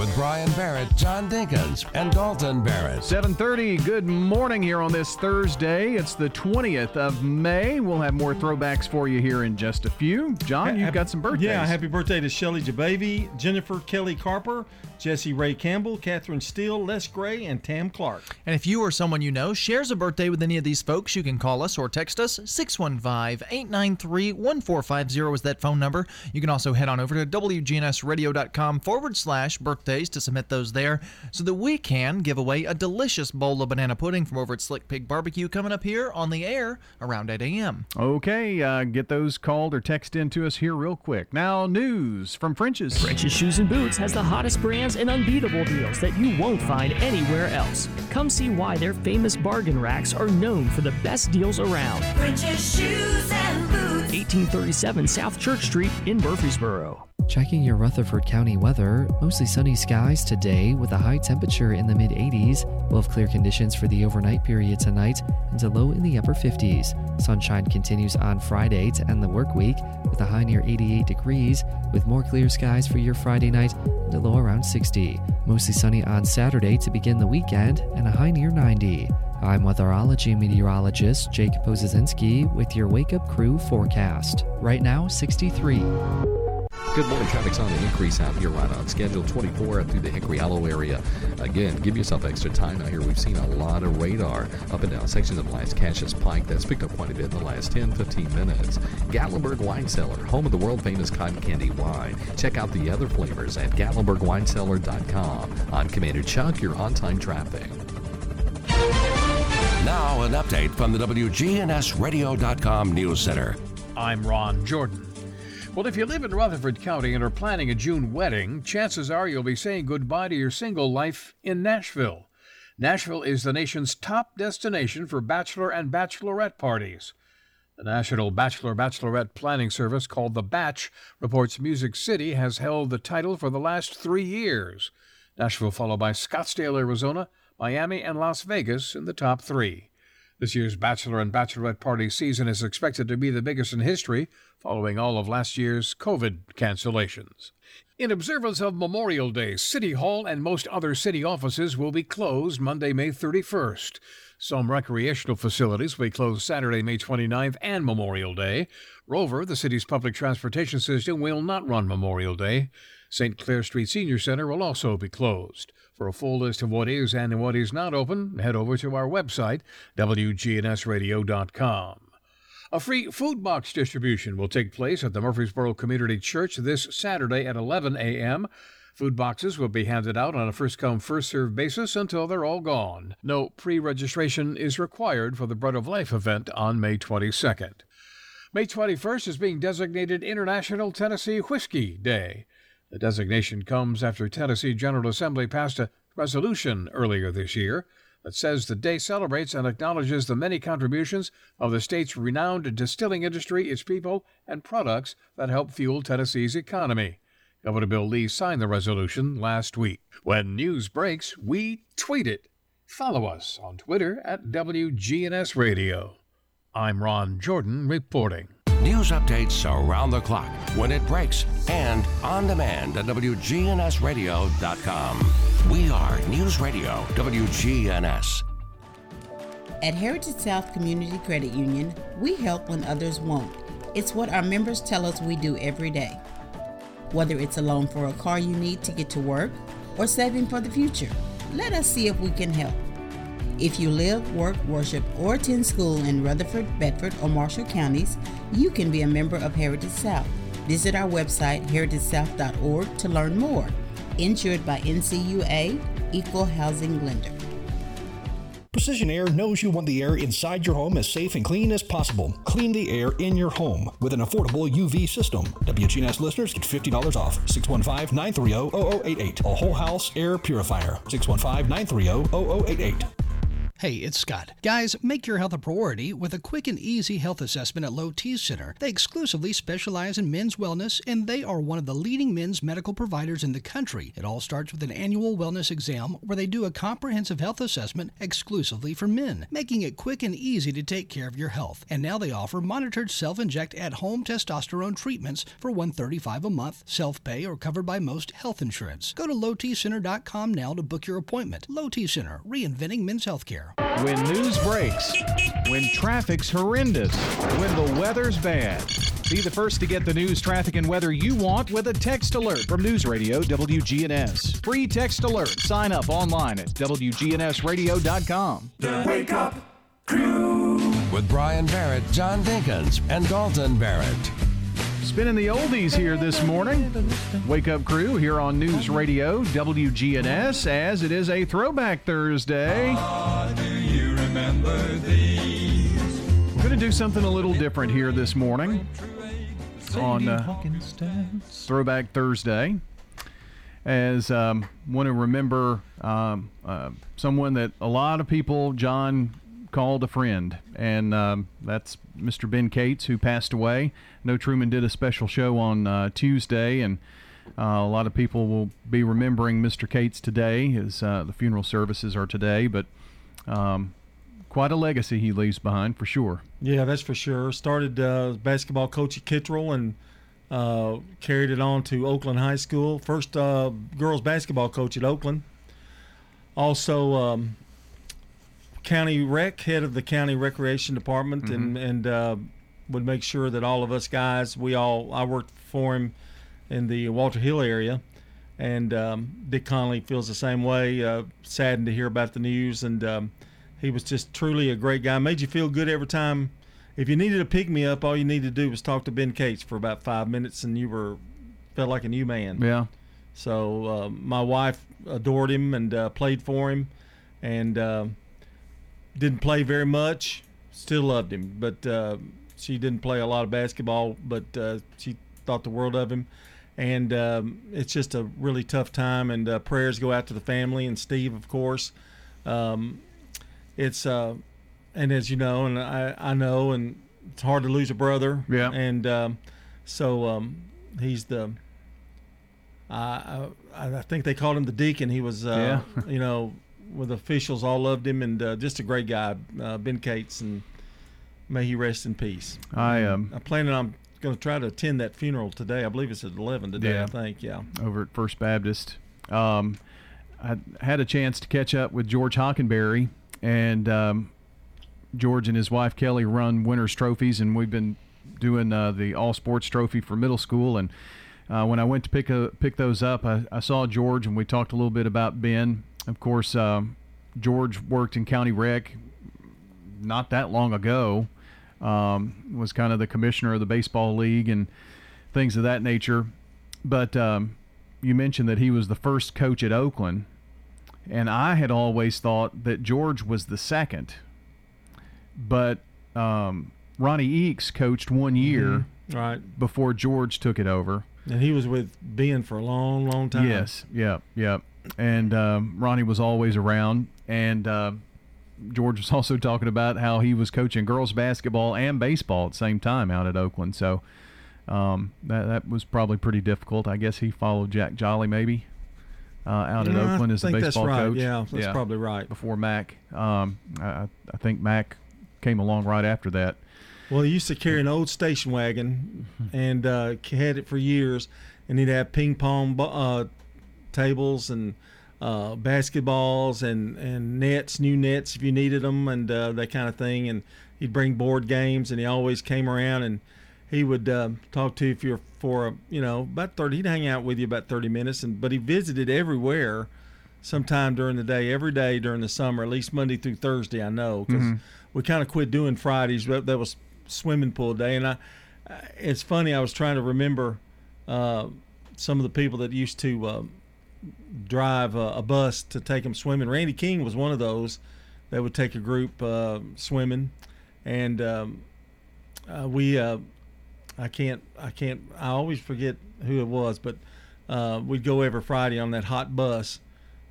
with Brian Barrett, John Dinkins, and Dalton Barrett. seven thirty, good morning here on this Thursday. It's the twentieth of May. We'll have more throwbacks for you here in just a few. John, you've got some birthdays. Yeah, happy birthday to Shelly Jababy, Jennifer Kelly Carper, Jesse Ray Campbell, Catherine Steele, Les Gray, and Tam Clark. And if you or someone you know shares a birthday with any of these folks, you can call us or text us. six one five, eight nine three, one four five zero is that phone number. You can also head on over to W G N S radio dot com forward slash birthdays to submit those there so that we can give away a delicious bowl of banana pudding from over at Slick Pig Barbecue coming up here on the air around eight a.m. Okay, uh, get those called or text in to us here real quick. Now, news from French's. French's Shoes and Boots has the hottest brands and unbeatable deals that you won't find anywhere else. Come see why their famous bargain racks are known for the best deals around. French's Shoes and Boots. eighteen thirty-seven South Church Street in Murfreesboro. Checking your Rutherford County weather, mostly sunny skies today with a high temperature in the mid eighties. We'll have clear conditions for the overnight period tonight and a low in the upper fifties. Sunshine continues on Friday to end the work week with a high near eighty-eight degrees with more clear skies for your Friday night and a low around sixty. Mostly sunny on Saturday to begin the weekend and a high near ninety. I'm weatherology meteorologist Jake Pozesinski with your Wake Up Crew forecast. Right now, sixty-three. Good morning. Traffic's on the increase out here right on schedule twenty-four up through the Hickory Hollow area. Again, give yourself extra time out here. We've seen a lot of radar up and down sections of Last Cassius Pike that's picked up quite a bit in the last ten to fifteen minutes. Gatlinburg Wine Cellar, home of the world-famous cotton candy wine. Check out the other flavors at gatlinburg wine cellar dot com. I'm Commander Chuck, your on-time traffic. Now an update from the W G N S radio dot com News Center. I'm Ron Jordan. Well, if you live in Rutherford County and are planning a June wedding, chances are you'll be saying goodbye to your single life in Nashville. Nashville is the nation's top destination for bachelor and bachelorette parties. The National Bachelor-Bachelorette Planning Service, called The Batch, reports Music City has held the title for the last three years. Nashville followed by Scottsdale, Arizona, Miami, and Las Vegas in the top three. This year's bachelor and bachelorette party season is expected to be the biggest in history, following all of last year's COVID cancellations. In observance of Memorial Day, City Hall and most other city offices will be closed Monday, May thirty-first. Some recreational facilities will be closed Saturday, May twenty-ninth and Memorial Day. Rover, the city's public transportation system, will not run Memorial Day. Saint Clair Street Senior Center will also be closed. For a full list of what is and what is not open, head over to our website, W G N S radio dot com. A free food box distribution will take place at the Murfreesboro Community Church this Saturday at eleven a.m. Food boxes will be handed out on a first-come, first-served basis until they're all gone. No pre-registration is required for the Bread of Life event on May twenty-second. May twenty-first is being designated International Tennessee Whiskey Day. The designation comes after Tennessee General Assembly passed a resolution earlier this year that says the day celebrates and acknowledges the many contributions of the state's renowned distilling industry, its people, and products that help fuel Tennessee's economy. Governor Bill Lee signed the resolution last week. When news breaks, we tweet it. Follow us on Twitter at W G N S Radio. I'm Ron Jordan reporting. News updates around the clock, when it breaks, and on demand at W G N S radio dot com. We are News Radio W G N S. At Heritage South Community Credit Union, we help when others won't. It's what our members tell us we do every day. Whether it's a loan for a car you need to get to work or saving for the future, let us see if we can help. If you live, work, worship, or attend school in Rutherford, Bedford, or Marshall counties, you can be a member of Heritage South. Visit our website, heritage south dot org, to learn more. Insured by N C U A, Equal Housing Lender. Precision Air knows you want the air inside your home as safe and clean as possible. Clean the air in your home with an affordable U V system. W G N S listeners get fifty dollars off. six one five, nine three zero, zero zero eight eight. A whole house air purifier. six one five, nine three zero, zero zero eight eight. Hey, it's Scott. Guys, make your health a priority with a quick and easy health assessment at Low T Center. They exclusively specialize in men's wellness, and they are one of the leading men's medical providers in the country. It all starts with an annual wellness exam where they do a comprehensive health assessment exclusively for men, making it quick and easy to take care of your health. And now they offer monitored self-inject at-home testosterone treatments for one hundred thirty-five dollars a month, self-pay, or covered by most health insurance. Go to low t center dot com now to book your appointment. Low T Center, reinventing men's healthcare. When news breaks, when traffic's horrendous, when the weather's bad, be the first to get the news, traffic, and weather you want with a text alert from News Radio W G N S. Free text alert. Sign up online at W G N S radio dot com. The Wake Up Crew with Brian Barrett, John Dinkins, and Dalton Barrett. Spinning the oldies here this morning. Wake Up Crew here on News Radio W G N S, as it is a Throwback Thursday. Oh, do you remember these? We're going to do something a little different here this morning on uh, Throwback Thursday, as I um, want to remember um, uh, someone that a lot of people, John, called a friend, and um, that's Mister Ben Cates, who passed away. I know Truman did a special show on uh, Tuesday, and uh, a lot of people will be remembering Mister Cates today. His uh, the funeral services are today, but um, quite a legacy he leaves behind, for sure. Yeah, that's for sure. Started uh, basketball coach at Kittrell and uh, carried it on to Oakland High School. First uh, girls basketball coach at Oakland. Also, um, county rec, head of the county recreation department, mm-hmm. and and uh, would make sure that all of us guys, we all, I worked for him in the Walter Hill area, and um, Dick Connolly feels the same way, uh, saddened to hear about the news, and um, he was just truly a great guy, made you feel good every time. If you needed a pick-me-up, all you needed to do was talk to Ben Cates for about five minutes, and you were felt like a new man. Yeah. So uh, my wife adored him and uh, played for him, and uh, didn't play very much, still loved him, but uh, she didn't play a lot of basketball, but uh, she thought the world of him. And um, it's just a really tough time, and uh, prayers go out to the family and Steve, of course. Um, it's uh, and as you know, and I, I know, and it's hard to lose a brother. Yeah. And um, so um, he's the uh, I, I think they called him the deacon. He was uh, yeah. you know. With officials, all loved him, and uh, just a great guy, uh, Ben Cates, and may he rest in peace. I am. Um, I'm planning on going to try to attend that funeral today. I believe it's at eleven today, yeah, I think, yeah. Over at First Baptist. Um, I had a chance to catch up with George Hockenberry, and um, George and his wife, Kelly, run Winners Trophies, and we've been doing uh, the all-sports trophy for middle school, and uh, when I went to pick, a, pick those up, I, I saw George, and we talked a little bit about Ben. Of course, um, George worked in county rec not that long ago, um, was kind of the commissioner of the baseball league and things of that nature. But um, you mentioned that he was the first coach at Oakland, and I had always thought that George was the second. But um, Ronnie Eakes coached one year mm-hmm. right. before George took it over. And he was with Ben for a long, long time. Yes, yep, yep. And um, Ronnie was always around, and uh, George was also talking about how he was coaching girls basketball and baseball at the same time out at Oakland. So um, that that was probably pretty difficult. I guess he followed Jack Jolly maybe uh, out yeah, at Oakland as a baseball right. coach. Yeah, that's yeah. probably right. Before Mac, um, I, I think Mac came along right after that. Well, he used to carry an old station wagon and uh, had it for years, and he'd have ping pong uh tables and uh, basketballs and, and nets, new nets if you needed them, and uh, that kind of thing. And he'd bring board games, and he always came around, and he would uh, talk to you if you're for a, you know about thirty. He'd hang out with you about thirty minutes, and but he visited everywhere, sometime during the day, every day during the summer, at least Monday through Thursday. I know because mm-hmm. we kind of quit doing Fridays. But that was swimming pool day, and I. It's funny. I was trying to remember uh, some of the people that used to. Uh, drive a, a bus to take them swimming. Randy King was one of those that would take a group uh, swimming, and um, uh, we uh, I can't I can't I always forget who it was, but uh, we'd go every Friday on that hot bus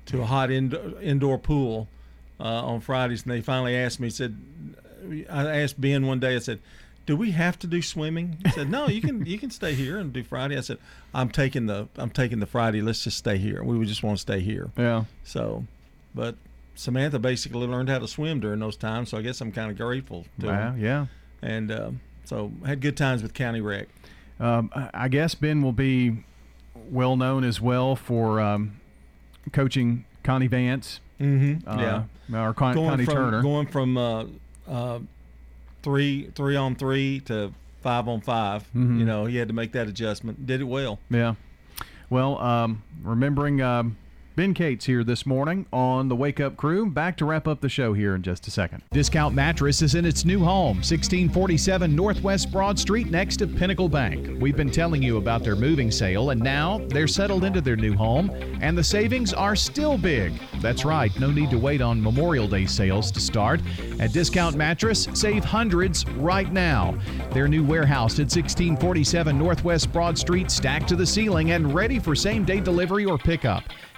to a hot in, indoor pool uh, on Fridays, and they finally asked me, said, I asked Ben one day, I said, do we have to do swimming? He said, no, you can you can stay here and do Friday. I said, I'm taking the I'm taking the Friday. Let's just stay here. We would just want to stay here. Yeah. So, but Samantha basically learned how to swim during those times, so I guess I'm kind of grateful to wow, her. Yeah. And uh, so had good times with County Rec. Um, I guess Ben will be well known as well for um, coaching Connie Vance. Mm-hmm. Uh, yeah. Or Con- Connie from, Turner. Going from uh, uh, three three on three to five on five. Mm-hmm. You know, he had to make that adjustment. Did it well. Yeah. Well, um, remembering um, Ben Cates here this morning on the Wake Up Crew. Back to wrap up the show here in just a second. Discount Mattress is in its new home, sixteen forty-seven Northwest Broad Street, next to Pinnacle Bank. We've been telling you about their moving sale, and now they're settled into their new home, and the savings are still big. That's right, no need to wait on Memorial Day sales to start. At Discount Mattress, save hundreds right now. Their new warehouse at sixteen forty-seven Northwest Broad Street, stacked to the ceiling and ready for same-day delivery or pickup.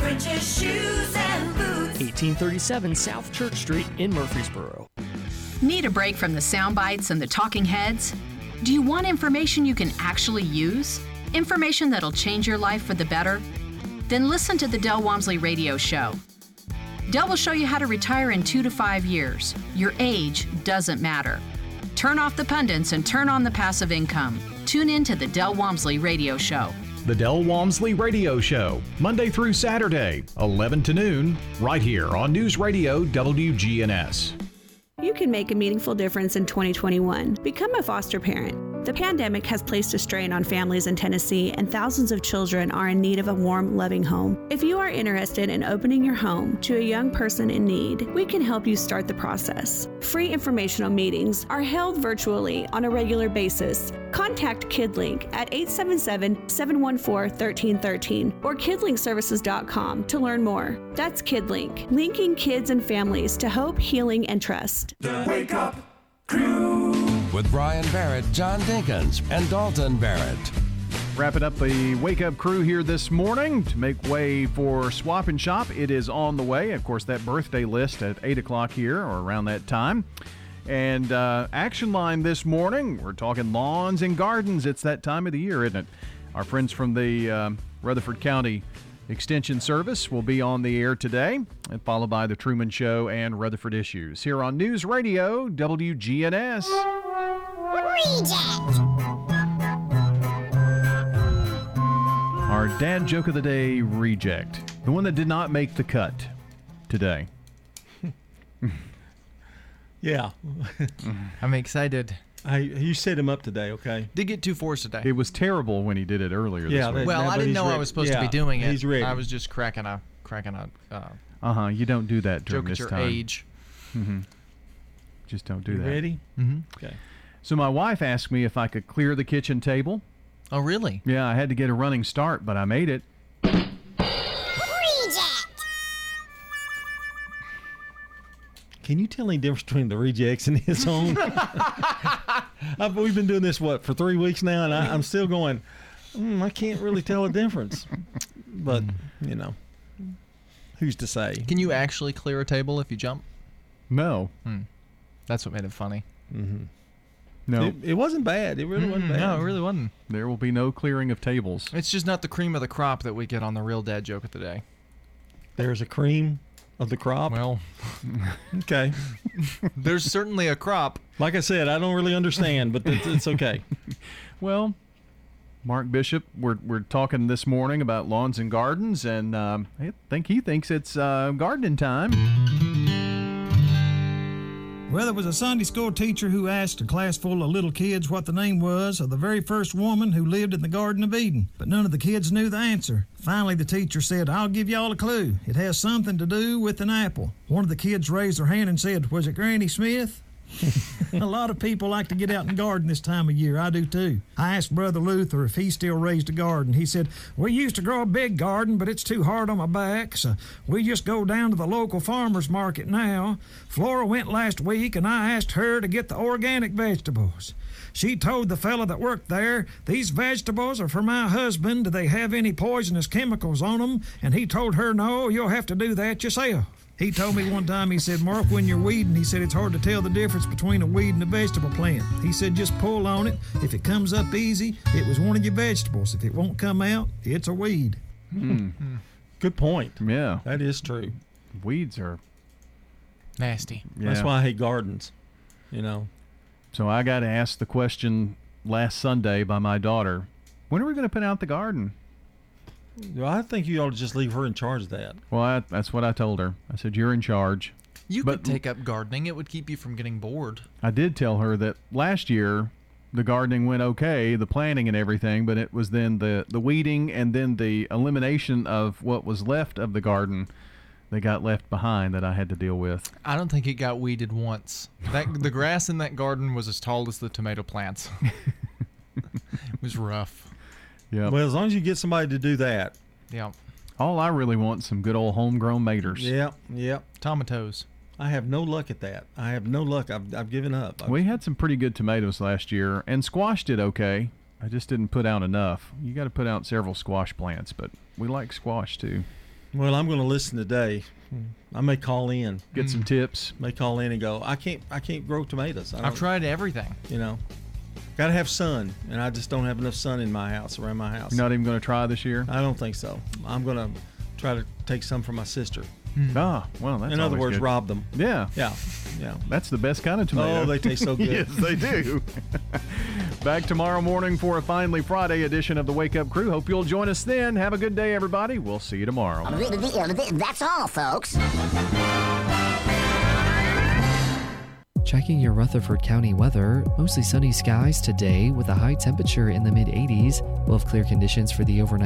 French's Shoes and Boots. eighteen thirty-seven South Church Street in Murfreesboro. Need a break from the sound bites and the talking heads? Do you want information you can actually use? Information that'll change your life for the better? Then listen to the Del Wamsley Radio Show. Del will show you how to retire in two to five years. Your age doesn't matter. Turn off the pundits and turn on the passive income. Tune in to the Del Wamsley Radio Show. The Del Wamsley Radio Show, Monday through Saturday, eleven to noon, right here on News Radio W G N S. You can make a meaningful difference in twenty twenty-one. Become a foster parent. The pandemic has placed a strain on families in Tennessee, and thousands of children are in need of a warm, loving home. If you are interested in opening your home to a young person in need, we can help you start the process. Free informational meetings are held virtually on a regular basis. Contact KidLink at eight seven seven, seven one four, one three one three or kid link services dot com to learn more. That's KidLink, linking kids and families to hope, healing, and trust. The Wake Up Crew with Brian Barrett, John Dinkins, and Dalton Barrett. Wrapping up the Wake Up Crew here this morning to make way for Swap and Shop. It is on the way. Of course, that birthday list at eight o'clock here or around that time. And uh, Action Line this morning, we're talking lawns and gardens. It's that time of the year, isn't it? Our friends from the uh, Rutherford County Extension Service will be on the air today, and followed by The Truman Show and Rutherford Issues here on News Radio W G N S. Reject. Our dad joke of the day, reject. The one that did not make the cut today. Yeah. I'm excited. I, you set him up today, okay? Did get two fours today. It was terrible when he did it earlier yeah, this week. Well, I didn't know ready. I was supposed yeah, to be doing it. He's ready. I was just cracking a cracking a uh Uh-huh, you don't do that during joke this at your time. Age. Mm-hmm. Just don't do you that. Ready? Mm-hmm. Okay. So my wife asked me if I could clear the kitchen table. Oh, really? Yeah, I had to get a running start, but I made it. Can you tell any difference between the rejects and his own? I've, we've been doing this, what, for three weeks now, and I, I'm still going, mm, I can't really tell a difference. But, you know, who's to say? Can you actually clear a table if you jump? No. Mm. That's what made it funny. Mm-hmm. No. It, it wasn't bad. It really mm, wasn't bad. No, it really wasn't. There will be no clearing of tables. It's just not the cream of the crop that we get on the Real Dad Joke of the Day. There's a cream of the crop? Well, okay. There's certainly a crop. Like I said, I don't really understand, but it's, it's okay. Well, Mark Bishop, we're we're talking this morning about lawns and gardens, and um, I think he thinks it's uh, gardening time. Well, there was a Sunday school teacher who asked a class full of little kids what the name was of the very first woman who lived in the Garden of Eden, but none of the kids knew the answer. Finally, the teacher said, "I'll give y'all a clue. It has something to do with an apple." One of the kids raised their hand and said, "Was it Granny Smith?" A lot of people like to get out and garden this time of year. I do too. I asked Brother Luther if he still raised a garden. He said, "We used to grow a big garden, but it's too hard on my back, so we just go down to the local farmer's market now. Flora went last week, and I asked her to get the organic vegetables. She told the fellow that worked there, 'These vegetables are for my husband. Do they have any poisonous chemicals on them?' And he told her, 'No, you'll have to do that yourself.'" He told me one time, he said, "Mark, when you're weeding," he said, "it's hard to tell the difference between a weed and a vegetable plant." He said, "Just pull on it. If it comes up easy, it was one of your vegetables. If it won't come out, it's a weed." Mm. Good point. Yeah. That is true. Weeds are nasty. Yeah. That's why I hate gardens, you know. So I got to ask the question last Sunday by my daughter, when are we going to put out the garden? Well, I think you ought to just leave her in charge of that. Well, I, that's what I told her. I said, "You're in charge." You but, could take up gardening. It would keep you from getting bored. I did tell her that last year the gardening went okay, the planting and everything, but it was then the, the weeding and then the elimination of what was left of the garden that got left behind that I had to deal with. I don't think it got weeded once. That the grass in that garden was as tall as the tomato plants. It was rough. Yeah. Well, as long as you get somebody to do that. Yeah. All I really want is some good old homegrown maters. Yeah, yeah. Tomatoes. I have no luck at that. I have no luck. I've I've given up. I've... We had some pretty good tomatoes last year, and squash did okay. I just didn't put out enough. You got to put out several squash plants, but we like squash too. Well, I'm going to listen today. I may call in, get mm. some tips. May call in and go, I can't I can't grow tomatoes. I I've tried everything. You know. Got to have sun, and I just don't have enough sun in my house, around my house. You're not even going to try this year? I don't think so. I'm going to try to take some from my sister. Mm. Ah, well, that's In other words, good. rob them. Yeah. Yeah, yeah. That's the best kind of tomato. Oh, they taste so good. Yes, they do. Back tomorrow morning for a Finally Friday edition of the Wake Up Crew. Hope you'll join us then. Have a good day, everybody. We'll see you tomorrow. That's all, folks. Checking your Rutherford County weather, mostly sunny skies today with a high temperature in the mid eighties. We'll have clear conditions for the overnight.